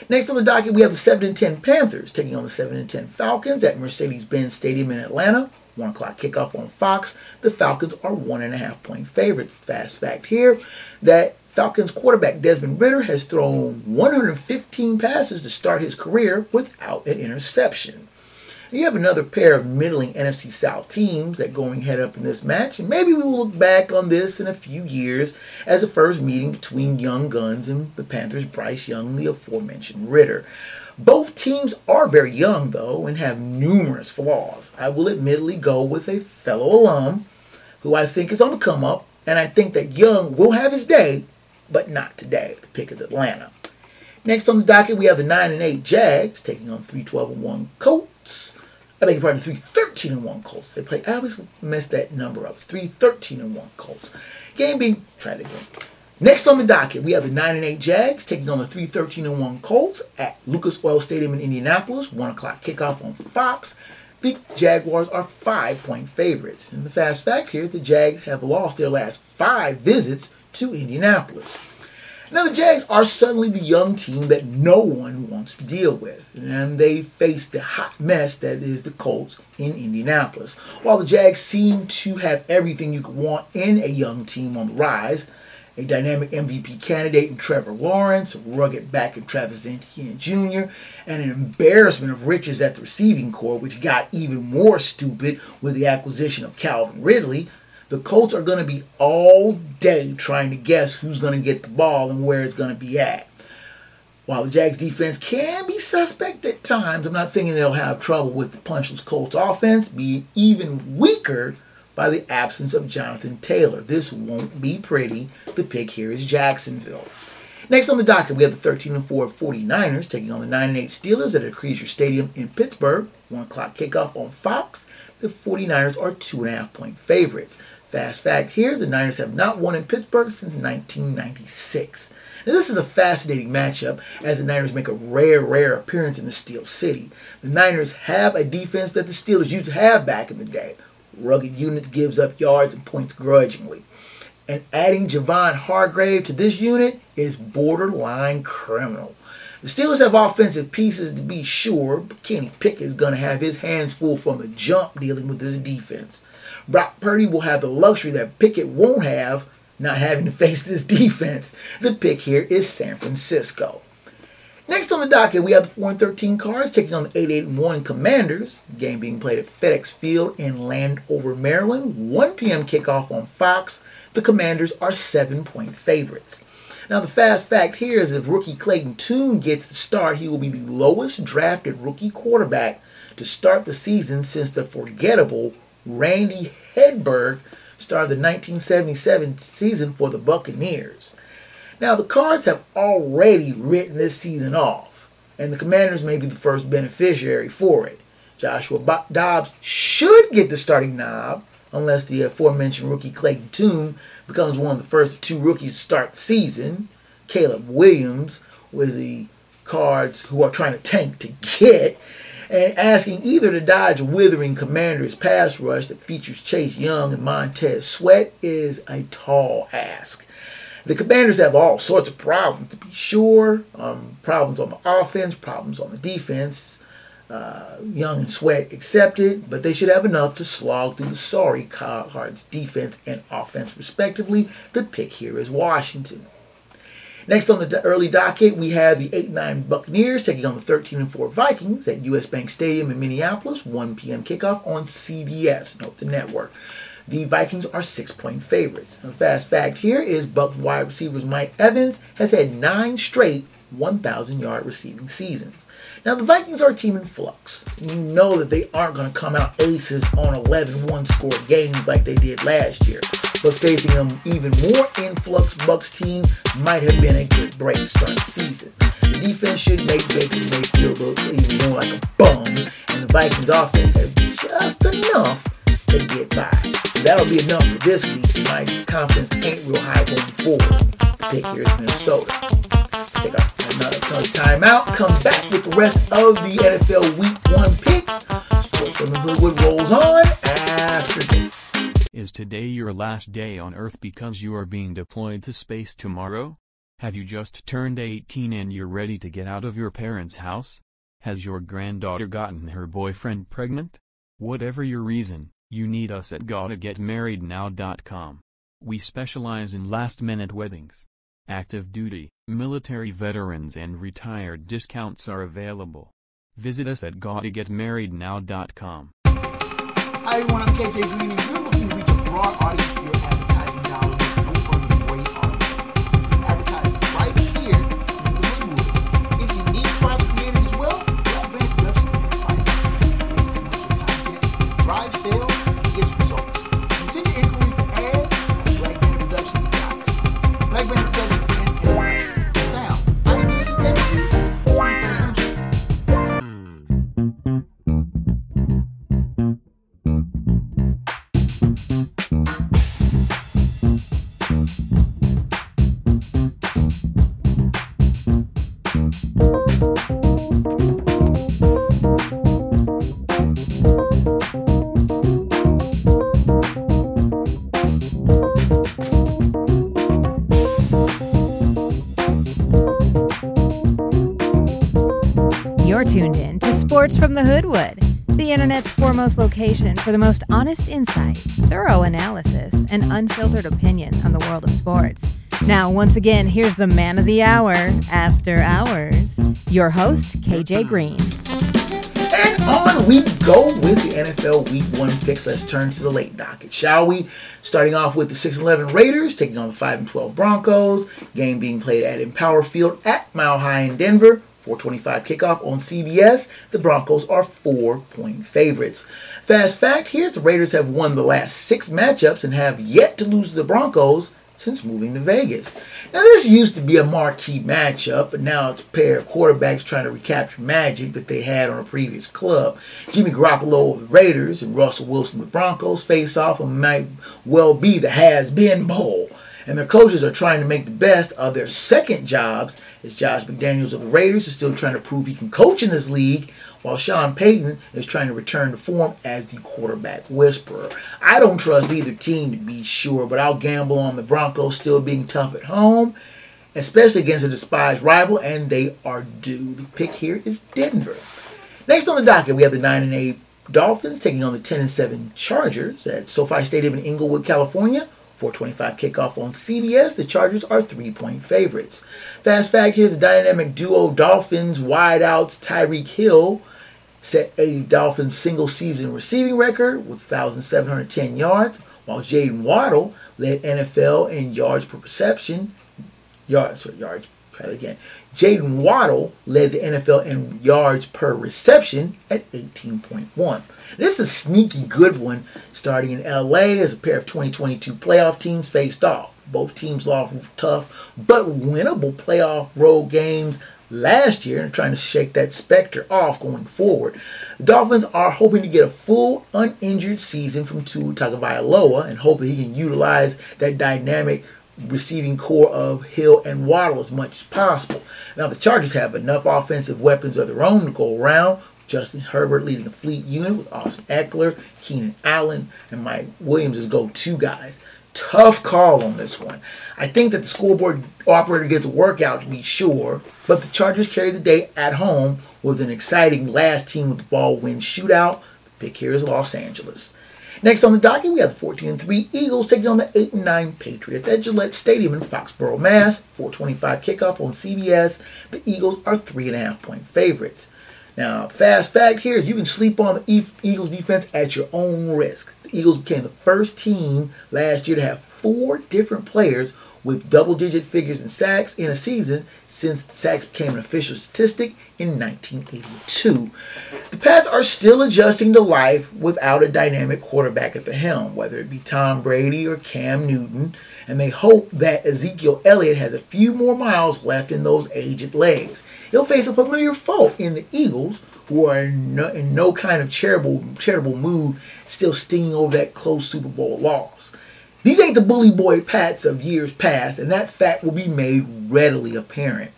Next on the docket, we have the 7-10 Panthers taking on the 7-10 Falcons at Mercedes-Benz Stadium in Atlanta, 1 o'clock kickoff on Fox. The Falcons are 1.5-point favorites. Fast fact here, that Falcons quarterback Desmond Ridler has thrown 115 passes to start his career without an interception. You have another pair of middling NFC South teams that going head up in this match, and maybe we will look back on this in a few years as the first meeting between Young Guns and the Panthers' Bryce Young and the aforementioned Ridder. Both teams are very young, though, and have numerous flaws. I will admittedly go with a fellow alum who I think is on the come up, and I think that Young will have his day, but not today. The pick is Atlanta. Next on the docket, we have the 9-8 Jags taking on 3-12-1 Colts. I beg your pardon, 3-13-1 Colts. They play. I always mess that number up. It's 3-13-1 Colts. Game being tried again. Next on the docket, we have the 9-8 Jags taking on the 3-13-1 Colts at Lucas Oil Stadium in Indianapolis. 1 o'clock kickoff on Fox. The Jaguars are 5-point favorites. And the fast fact here is the Jags have lost their last 5 visits to Indianapolis. Now the Jags are suddenly the young team that no one wants to deal with. And they face the hot mess that is the Colts in Indianapolis. While the Jags seem to have everything you could want in a young team on the rise, a dynamic MVP candidate in Trevor Lawrence, a rugged back in Travis Etienne Jr., and an embarrassment of riches at the receiving corps, which got even more stupid with the acquisition of Calvin Ridley, the Colts are going to be all day trying to guess who's going to get the ball and where it's going to be at. While the Jags defense can be suspect at times, I'm not thinking they'll have trouble with the punchless Colts offense being even weaker by the absence of Jonathan Taylor. This won't be pretty. The pick here is Jacksonville. Next on the docket, we have the 13-4 49ers taking on the 9-8 Steelers at Acrisure Stadium in Pittsburgh. 1 o'clock kickoff on Fox. The 49ers are 2.5-point favorites. Fast fact here, the Niners have not won in Pittsburgh since 1996. Now, this is a fascinating matchup as the Niners make a rare appearance in the Steel City. The Niners have a defense that the Steelers used to have back in the day. Rugged units gives up yards and points grudgingly. And adding Javon Hargrave to this unit is borderline criminal. The Steelers have offensive pieces to be sure, but Kenny Pickett is going to have his hands full from the jump dealing with this defense. Brock Purdy will have the luxury that Pickett won't have, not having to face this defense. The pick here is San Francisco. Next on the docket, we have the 4-13 Cards taking on the 8-8-1 Commanders. The game being played at FedEx Field in Landover, Maryland. 1 p.m. kickoff on Fox. The Commanders are 7-point favorites. Now, the fast fact here is if rookie Clayton Tune gets the start, he will be the lowest drafted rookie quarterback to start the season since the forgettable Randy Hedberg started the 1977 season for the Buccaneers. Now, the Cards have already written this season off, and the Commanders may be the first beneficiary for it. Joshua Dobbs should get the starting nod, unless the aforementioned rookie Clayton Tune becomes one of the first 2 rookies to start the season. Caleb Williams was the Cards who are trying to tank to get, and asking either to dodge a withering Commanders pass rush that features Chase Young and Montez Sweat is a tall ask. The Commanders have all sorts of problems, to be sure. Problems on the offense, problems on the defense. Young and Sweat accepted, but they should have enough to slog through the sorry Cards defense and offense, respectively. The pick here is Washington. Next on the early docket, we have the 8-9 Buccaneers taking on the 13-4 Vikings at U.S. Bank Stadium in Minneapolis. 1 p.m. kickoff on CBS. Note the network. The Vikings are 6-point favorites. The fast fact here is Bucs wide receivers Mike Evans has had 9 straight 1,000-yard receiving seasons. Now, the Vikings are a team in flux. You know that they aren't going to come out aces on 11 one-score games like they did last year. But facing an even more influx Bucs team might have been a good break to start the season. The defense should make Baker Mayfield look even more like a bum, and the Vikings offense has just enough to get by. So that'll be enough for this week. My confidence ain't real high going forward. The pick here is Minnesota. Let's take another timeout. Come back with the rest of the NFL Week 1 picks. Sports from the Hoodwood rolls on after this. Is today your last day on Earth because you are being deployed to space tomorrow? Have you just turned 18 and you're ready to get out of your parents' house? Has your granddaughter gotten her boyfriend pregnant? Whatever your reason, You need us at GottaGetMarriedNow.com. We specialize in last-minute weddings. Active duty, military veterans and retired discounts are available. Visit us at GottaGetMarriedNow.com. Hi everyone, I'm KJ Green, and you're looking to reach a broad audience for your advertising dollars. No further to wait on. Advertising right here in Greenwood. If you need private creators as well, the Advanced Website Enterprise creates commercial content, drive sales, and gets results. You send your inquiries to ad at blackmanproductions.com. Blackman Productions and sound, ideas, messages, 21st century. Tuned in to Sports from the Hoodwood, the internet's foremost location for the most honest insight, thorough analysis, and unfiltered opinion on the world of sports. Now, once again, here's the man of the hour, After Hours, your host, KJ Green. And on we go with the NFL Week 1 picks. Let's turn to the late docket, shall we? Starting off with the 6-11 Raiders, taking on the 5-12 Broncos, game being played at Empower Field at Mile High in Denver. 4:25 kickoff on CBS. The Broncos are 4-point favorites. Fast fact, here's the Raiders have won the last 6 matchups and have yet to lose to the Broncos since moving to Vegas. Now, this used to be a marquee matchup, but now it's a pair of quarterbacks trying to recapture magic that they had on a previous club. Jimmy Garoppolo of the Raiders and Russell Wilson of the Broncos face off and might well be the has-been bowl. And their coaches are trying to make the best of their second jobs, as Josh McDaniels of the Raiders is still trying to prove he can coach in this league, while Sean Payton is trying to return to form as the quarterback whisperer. I don't trust either team, to be sure, but I'll gamble on the Broncos still being tough at home, especially against a despised rival, and they are due. The pick here is Denver. Next on the docket, we have the 9-8 Dolphins taking on the 10-7 Chargers at SoFi Stadium in Inglewood, California. 4:25 kickoff on CBS. The Chargers are 3-point favorites. Fast fact, here's the dynamic duo Dolphins wideouts Tyreek Hill set a Dolphins single-season receiving record with 1,710 yards, while Jayden Waddle led NFL in yards per reception. Jayden Waddle led the NFL in yards per reception at 18.1. This is a sneaky good one starting in L.A. as a pair of 2022 playoff teams faced off. Both teams lost tough but winnable playoff road games last year and trying to shake that specter off going forward. The Dolphins are hoping to get a full, uninjured season from Tua Tagovailoa and hope that he can utilize that dynamic receiving core of Hill and Waddle as much as possible. Now, the Chargers have enough offensive weapons of their own to go around. Justin Herbert leading the fleet unit with Austin Eckler, Keenan Allen, and Mike Williams as go-to guys. Tough call on this one. I think that the scoreboard operator gets a workout to be sure, but the Chargers carry the day at home with an exciting last team with the ball win shootout. The pick here is Los Angeles. Next on the docket, we have the 14-3 Eagles taking on the 8-9 Patriots at Gillette Stadium in Foxborough, Mass. 4:25 kickoff on CBS. The Eagles are 3.5-point favorites. Now, fast fact here is you can sleep on the Eagles defense at your own risk. The Eagles became the first team last year to have 4 different players with double-digit figures in sacks in a season since sacks became an official statistic in 1982. The Pats are still adjusting to life without a dynamic quarterback at the helm, whether it be Tom Brady or Cam Newton, and they hope that Ezekiel Elliott has a few more miles left in those aged legs. He'll face a familiar foe in the Eagles, who are in no kind of charitable mood, still stinging over that close Super Bowl loss. These ain't the bully boy Pats of years past, and that fact will be made readily apparent.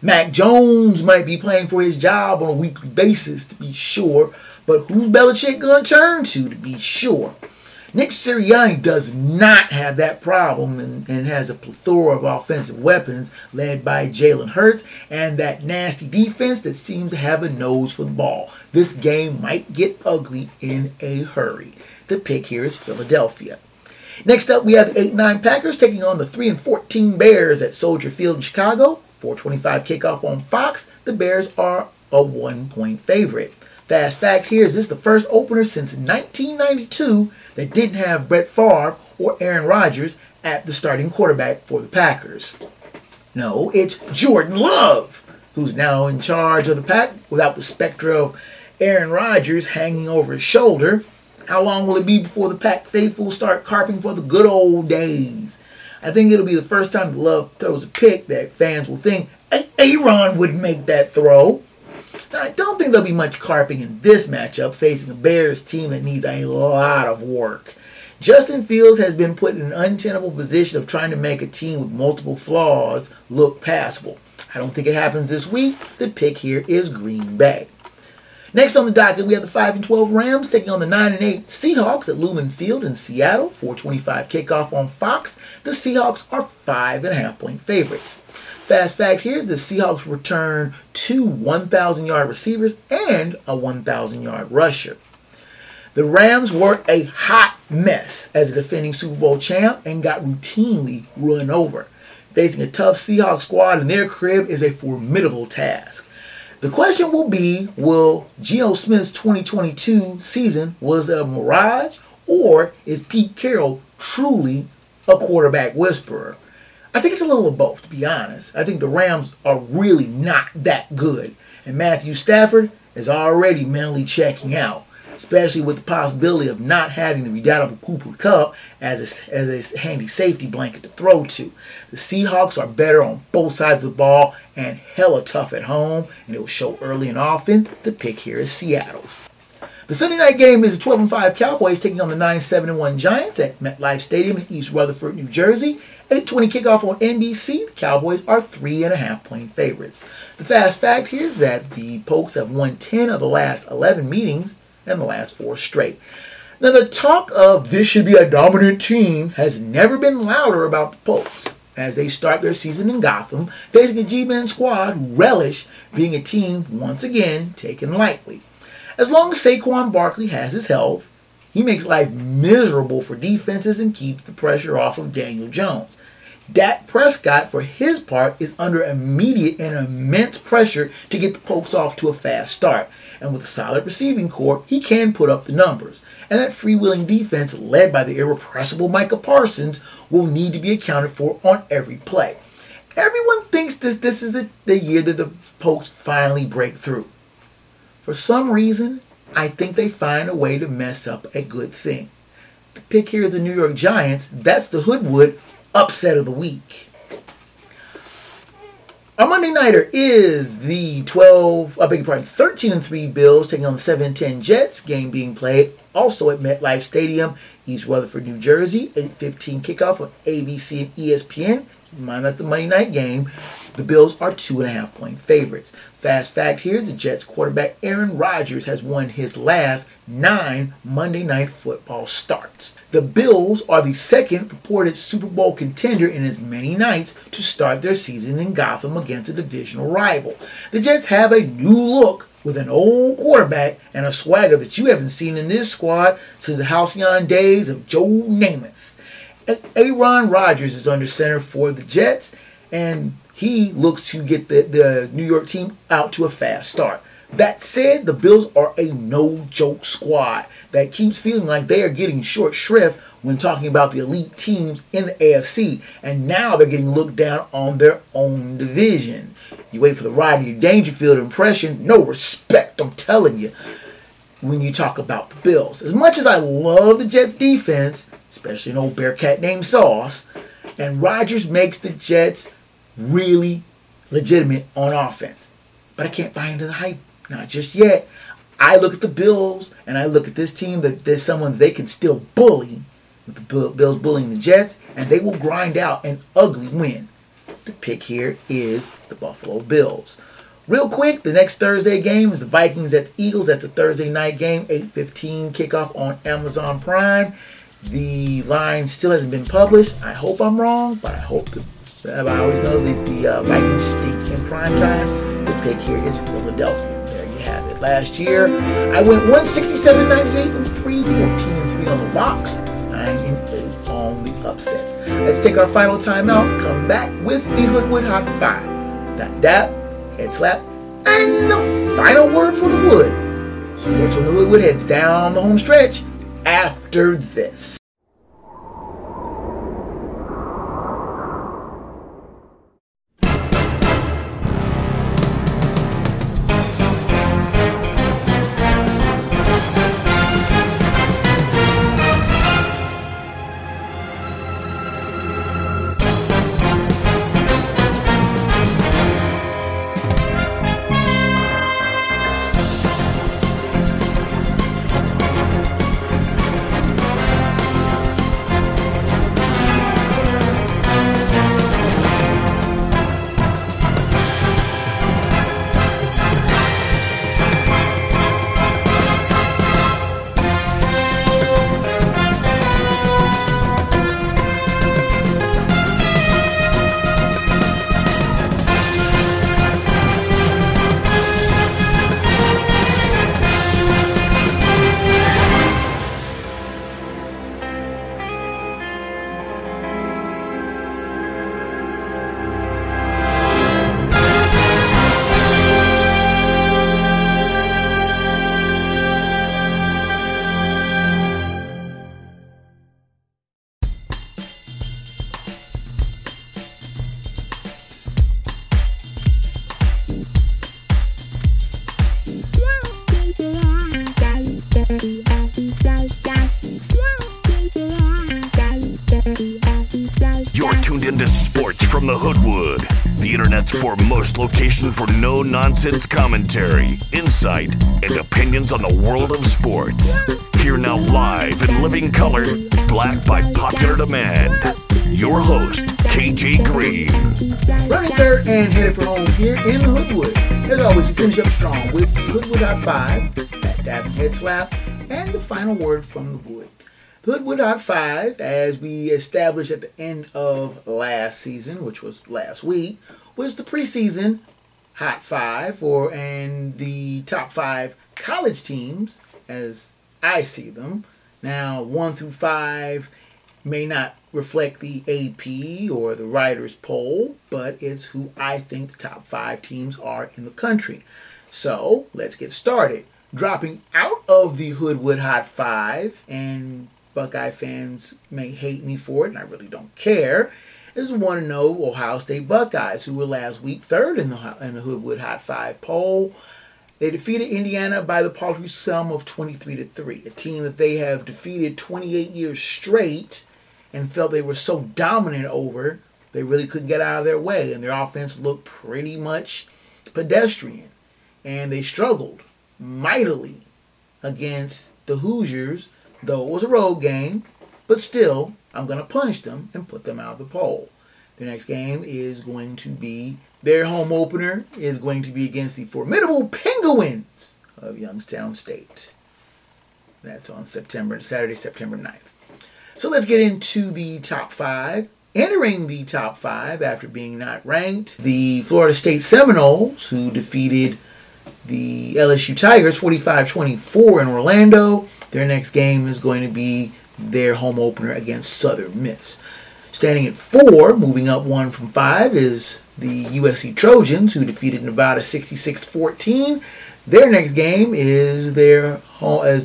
Mac Jones might be playing for his job on a weekly basis, to be sure, but who's Belichick going to turn to be sure? Nick Sirianni does not have that problem and has a plethora of offensive weapons led by Jalen Hurts and that nasty defense that seems to have a nose for the ball. This game might get ugly in a hurry. The pick here is Philadelphia. Next up, we have the 8-9 Packers taking on the 3-14 Bears at Soldier Field in Chicago. 4:25 kickoff on Fox. The Bears are a 1-point favorite. Fast fact here is this is the first opener since 1992 that didn't have Brett Favre or Aaron Rodgers at the starting quarterback for the Packers. No, it's Jordan Love, who's now in charge of the pack without the specter of Aaron Rodgers hanging over his shoulder. How long will it be before the Pack faithful start carping for the good old days? I think it'll be the first time Love throws a pick that fans will think Aaron would make that throw. Now, I don't think there'll be much carping in this matchup facing a Bears team that needs a lot of work. Justin Fields has been put in an untenable position of trying to make a team with multiple flaws look passable. I don't think it happens this week. The pick here is Green Bay. Next on the docket, we have the 5-12 Rams taking on the 9-8 Seahawks at Lumen Field in Seattle. 4:25 kickoff on Fox. The Seahawks are 5.5-point favorites. Fast fact here is the Seahawks return two 1,000-yard receivers and a 1,000-yard rusher. The Rams were a hot mess as a defending Super Bowl champ and got routinely run over. Facing a tough Seahawks squad in their crib is a formidable task. The question will be, will Geno Smith's 2022 season was a mirage, or is Pete Carroll truly a quarterback whisperer? I think it's a little of both, to be honest. I think the Rams are really not that good, and Matthew Stafford is already mentally checking out, especially with the possibility of not having the redoubtable Cooper Kupp as a handy safety blanket to throw to. The Seahawks are better on both sides of the ball and hella tough at home, and it will show early and often. The pick here is Seattle. The Sunday night game is the 12-5 Cowboys taking on the 9-7-1 Giants at MetLife Stadium in East Rutherford, New Jersey. 8:20 kickoff on NBC. The Cowboys are 3.5-point favorites. The fast fact here is that the Pokes have won 10 of the last 11 meetings and the last 4 straight. Now, the talk of this should be a dominant team has never been louder about the Pokes as they start their season in Gotham, facing a G-Men squad who relish being a team once again taken lightly. As long as Saquon Barkley has his health, he makes life miserable for defenses and keeps the pressure off of Daniel Jones. Dak Prescott, for his part, is under immediate and immense pressure to get the Pokes off to a fast start. And with a solid receiving corps, he can put up the numbers. And that freewheeling defense, led by the irrepressible Micah Parsons, will need to be accounted for on every play. Everyone thinks this is the year that the Pokes finally break through. For some reason, I think they find a way to mess up a good thing. The pick here is the New York Giants. That's the Hoodwood upset of the week. Our Monday nighter is the 13-3 Bills taking on the 7-10 Jets, game being played also at MetLife Stadium, East Rutherford, New Jersey. 8:15 kickoff on ABC and ESPN. Keep in mind that's the Monday night game. The Bills are 2.5-point favorites. Fast fact here is the Jets quarterback Aaron Rodgers has won his last 9 Monday night football starts. The Bills are the second purported Super Bowl contender in as many nights to start their season in Gotham against a divisional rival. The Jets have a new look with an old quarterback and a swagger that you haven't seen in this squad since the halcyon days of Joe Namath. Aaron Rodgers is under center for the Jets, and he looks to get the New York team out to a fast start. That said, the Bills are a no-joke squad that keeps feeling like they are getting short shrift when talking about the elite teams in the AFC, and now they're getting looked down on their own division. You wait for the Rodney Dangerfield impression, no respect, I'm telling you, when you talk about the Bills. As much as I love the Jets' defense, especially an old Bearcat named Sauce, and Rodgers makes the Jets really legitimate on offense. But I can't buy into the hype. Not just yet. I look at the Bills, and I look at this team that there's someone they can still bully, with the Bills bullying the Jets, and they will grind out an ugly win. The pick here is the Buffalo Bills. Real quick, the next Thursday game is the Vikings at the Eagles. That's a Thursday night game, 8:15 kickoff on Amazon Prime. The line still hasn't been published. I hope I'm wrong, but I hope I always know that the Vikings stink in prime time. The pick here is Philadelphia. There you have it. Last year, I went 167-98 and 3, 14-3 Heavy on the rocks, 9-8 on the upsets. Let's take our final timeout, come back with the Hoodwood Hot Five. Dap dap, head slap, and the final word for the Wood. Sports on the Woodwood heads down the home stretch after this. Foremost location for no-nonsense commentary, insight, and opinions on the world of sports. Here now live in living color, black by popular demand, your host, KJ Green. Running third and headed for home here in the Hoodwood. As always, we finish up strong with Hoodwood Hot 5, that dab head slap, and the final word from the Wood. The Hoodwood Hot 5, as we established at the end of last season, which was last week, was the preseason Hot Five and the top five college teams as I see them. Now, 1 through 5 may not reflect the AP or the writers' poll, but it's who I think the top five teams are in the country. So, let's get started. Dropping out of the Hoodwood Hot Five, and Buckeye fans may hate me for it, and I really don't care, is 1-0 Ohio State Buckeyes, who were last week third in the Hoodwood Hot 5 poll. They defeated Indiana by the paltry sum of 23-3, a team that they have defeated 28 years straight and felt they were so dominant over, they really couldn't get out of their way, and their offense looked pretty much pedestrian. And they struggled mightily against the Hoosiers, though it was a road game, but still, I'm going to punish them and put them out of the poll. Their next game is going to be, their home opener is going to be against the formidable Penguins of Youngstown State. That's on Saturday, September 9th. So let's get into the top five. Entering the top five after being not ranked, the Florida State Seminoles, who defeated the LSU Tigers 45-24 in Orlando. Their next game is going to be their home opener against Southern Miss. Standing at 4, moving up 1 from 5, is the USC Trojans, who defeated Nevada 66-14. Their next game is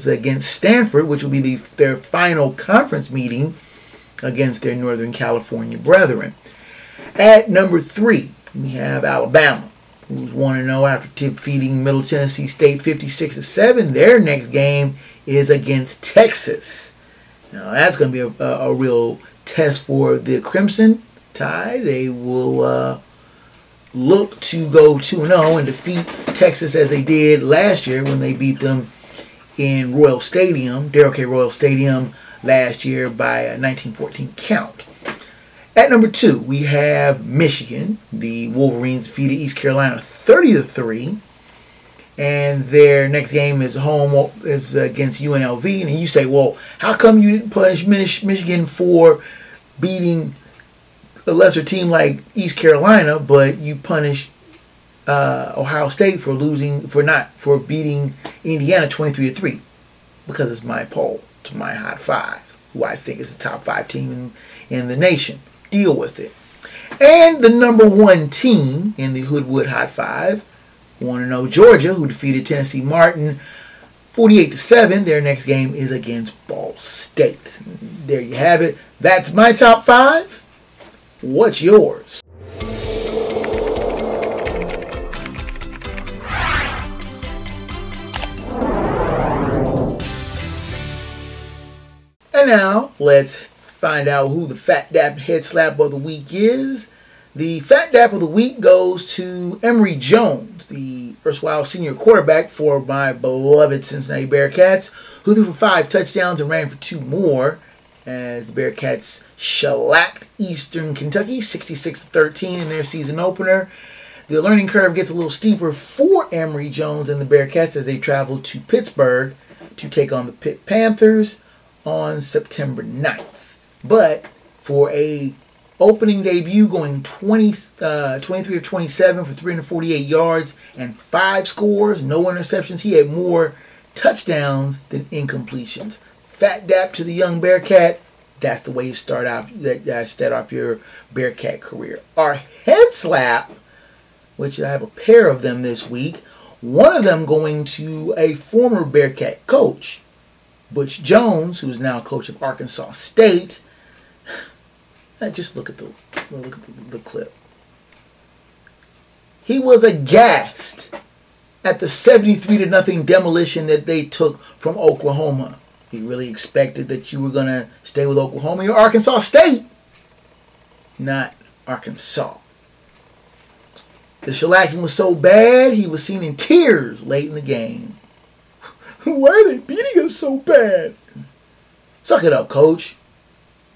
against Stanford, which will be their final conference meeting against their Northern California brethren. At number 3, we have Alabama, who's 1-0 after defeating Middle Tennessee State 56-7. Their next game is against Texas. Now, that's going to be a real test for the Crimson Tide. They will look to go 2-0 and defeat Texas as they did last year when they beat them in Royal Stadium, Darrell K. Royal Stadium, last year by a 19-14 count. At number 2, we have Michigan. The Wolverines defeated East Carolina 30-3. And their next game is against UNLV. And you say, well, how come you didn't punish Michigan for beating a lesser team like East Carolina, but you punish Ohio State for beating Indiana 23-3? Because it's my poll. to my hot five, who I think is the top five team in the nation. Deal with it. And the number one team in the Hoodwood Hot Five, 1-0 Georgia, who defeated Tennessee Martin 48-7. Their next game is against Ball State. There you have it. That's my top five. What's yours? And now, let's find out who the Fat Dap Head Slap of the Week is. The Fat Dap of the Week goes to Emory Jones, the erstwhile senior quarterback for my beloved Cincinnati Bearcats, who threw for 5 touchdowns and ran for 2 more as the Bearcats shellacked Eastern Kentucky 66-13 in their season opener. The learning curve gets a little steeper for Emory Jones and the Bearcats as they travel to Pittsburgh to take on the Pitt Panthers on September 9th. But for a opening debut, going 23 of 27 for 348 yards and 5 scores, no interceptions, he had more touchdowns than incompletions. Fat dap to the young Bearcat. That's the way you start off your Bearcat career. Our head slap, which I have a pair of them this week. One of them going to a former Bearcat coach, Butch Jones, who's now coach of Arkansas State. Just look at the clip. He was aghast at the 73-0 demolition that they took from Oklahoma. He really expected that you were going to stay with Oklahoma. You're Arkansas State, not Arkansas. The shellacking was so bad, he was seen in tears late in the game. Why are they beating us so bad? Suck it up, coach.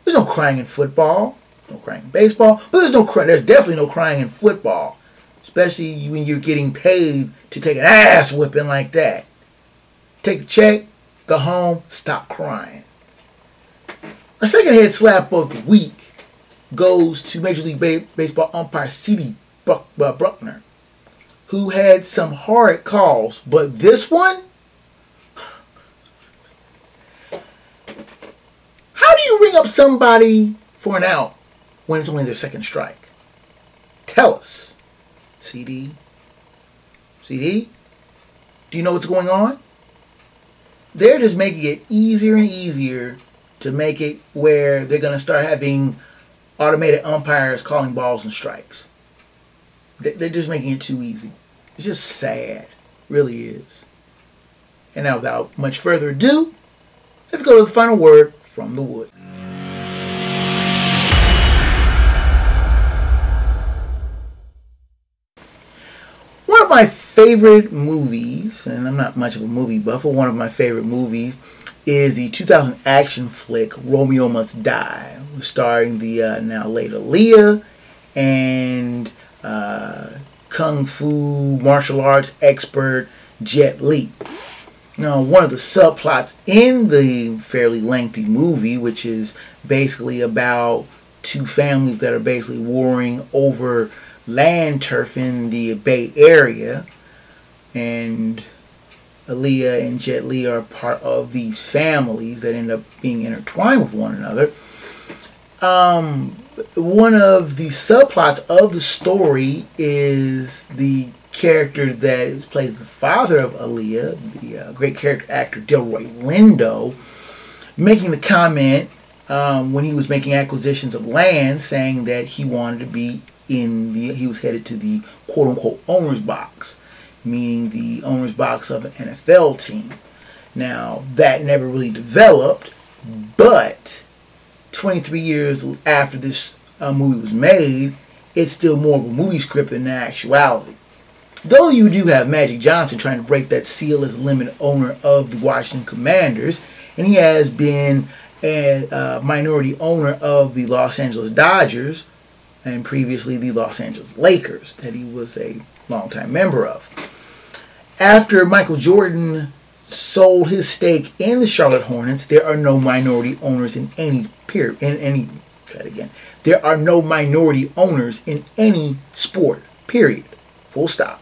There's no crying in football. No crying in baseball. But there's definitely no crying in football. Especially when you're getting paid to take an ass whipping like that. Take the check, go home, stop crying. Our second head slap of the week goes to Major League Baseball umpire CeeDee Bruckner, who had some hard calls. But this one? How do you ring up somebody for an out when it's only their second strike? Tell us. CD? Do you know what's going on? They're just making it easier and easier to make it where they're going to start having automated umpires calling balls and strikes. They're just making it too easy. It's just sad. It really is. And now, without much further ado, let's go to the final word from the wood. One of my favorite movies, and I'm not much of a movie buff, but one of my favorite movies is the 2000 action flick Romeo Must Die, starring the now late Aaliyah and kung fu martial arts expert Jet Li. Now, one of the subplots in the fairly lengthy movie, which is basically about two families that are basically warring over land turf in the Bay Area, and Aaliyah and Jet Li are part of these families that end up being intertwined with one another. One of the subplots of the story is the character that plays the father of Aaliyah, the great character actor Delroy Lindo, making the comment when he was making acquisitions of land, saying that he wanted to be he was headed to the quote-unquote owner's box, meaning the owner's box of an NFL team. Now, that never really developed, but 23 years after this movie was made, it's still more of a movie script than actuality. Though you do have Magic Johnson trying to break that seal as limited owner of the Washington Commanders, and he has been a minority owner of the Los Angeles Dodgers and previously the Los Angeles Lakers that he was a longtime member of. After Michael Jordan sold his stake in the Charlotte Hornets, there are no minority owners in any period. There are no minority owners in any sport. Period. Full stop.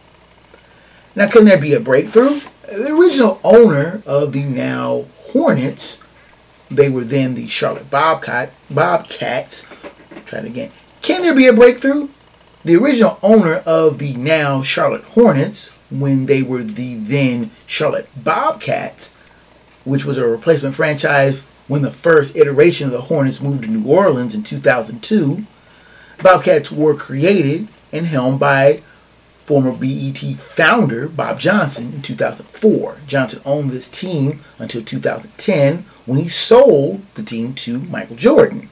Now, can there be a breakthrough? The original owner of the now Hornets They were then the Charlotte Bobcats. Try it again. Can there be a breakthrough? The original owner of the now Charlotte Hornets, when they were the then Charlotte Bobcats, which was a replacement franchise when the first iteration of the Hornets moved to New Orleans in 2002, Bobcats were created and helmed by former BET founder Bob Johnson in 2004. Johnson owned this team until 2010 when he sold the team to Michael Jordan.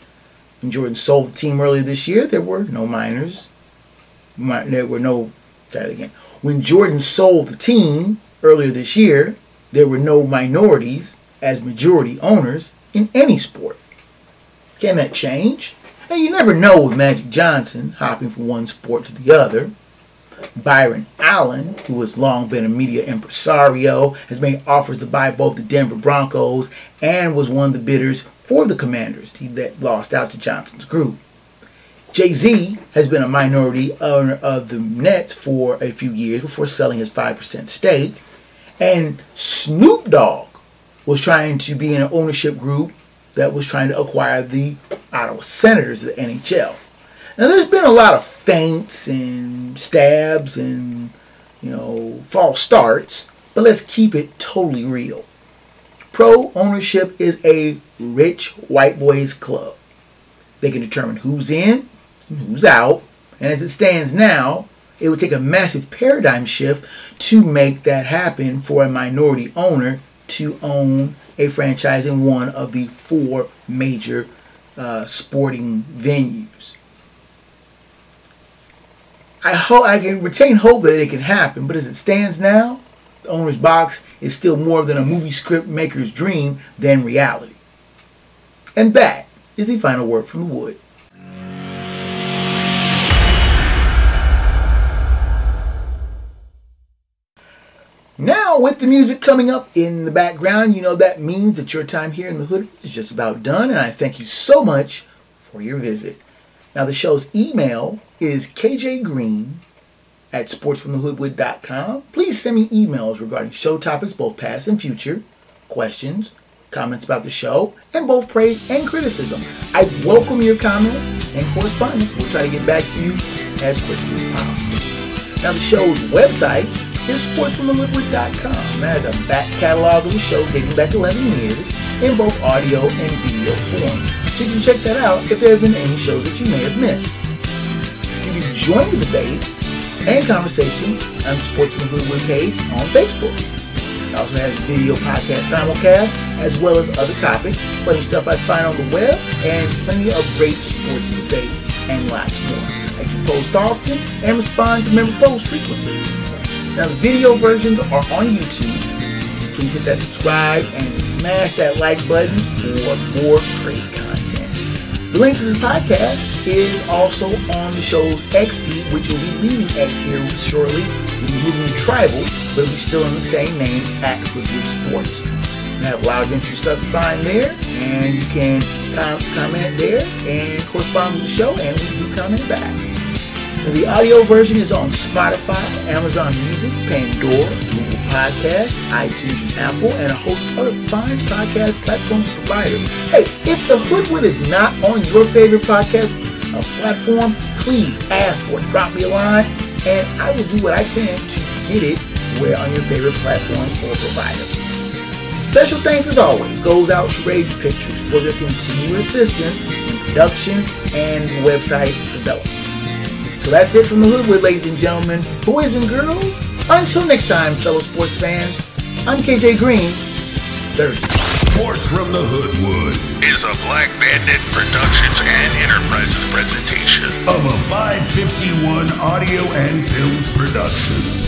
When Jordan sold the team earlier this year, there were no minors. When Jordan sold the team earlier this year, there were no minorities as majority owners in any sport. Can that change? Now, you never know with Magic Johnson hopping from one sport to the other. Byron Allen, who has long been a media impresario, has made offers to buy both the Denver Broncos and was one of the bidders for the Commanders that lost out to Johnson's group. Jay-Z has been a minority owner of the Nets for a few years before selling his 5% stake. And Snoop Dogg was trying to be in an ownership group that was trying to acquire the Ottawa Senators of the NHL. Now, there's been a lot of feints and stabs and, false starts, but let's keep it totally real. Pro ownership is a rich white boys club. They can determine who's in and who's out. And as it stands now, it would take a massive paradigm shift to make that happen for a minority owner to own a franchise in one of the four major sporting venues. I can retain hope that it can happen, but as it stands now, the owner's box is still more than a movie script maker's dream than reality. And that is the final word from the Wood. Now, with the music coming up in the background, that means that your time here in the Hood is just about done, and I thank you so much for your visit. Now, the show's email is kjgreen@sportsfromthehoodwood.com. Please send me emails regarding show topics, both past and future, questions, comments about the show, and both praise and criticism. I welcome your comments and correspondence. We'll try to get back to you as quickly as possible. Now, the show's website is sportsfromthehoodwood.com. That is a back catalog of the show dating back 11 years in both audio and video forms. So you can check that out if there have been any shows that you may have missed. You can join the debate and conversation on the Sports from the Hoodwood page on Facebook. It also has video podcast simulcast as well as other topics, funny stuff I find on the web, and plenty of great sports debate and lots more. I can post often and respond to member posts frequently. Now the video versions are on YouTube. Please hit that subscribe and smash that like button for more great content. The link to this podcast is also on the show's X feed, which will be leaving X here shortly. We'll be moving to Tribal, but it'll be still in the same name, at Hoodwood Sports. You have a lot of interesting stuff to find there, and you can comment there and correspond with the show, and we do comment back. Now, the audio version is on Spotify, Amazon Music, Pandora, Google Podcasts, iTunes, and Apple, and a host of other fine podcast platforms and providers. Hey, if the Hoodwood is not on your favorite podcast platform, please ask for it. Drop me a line, and I will do what I can to get it where on your favorite platform or provider. Special thanks, as always, goes out to Rage Pictures for their continued assistance in production and website development. So that's it from the Hoodwood, ladies and gentlemen, boys and girls. Until next time, fellow sports fans, I'm KJ Green, 30. Sports from the Hoodwood is a Black Bandit Productions and Enterprises presentation of a 551 audio and films production.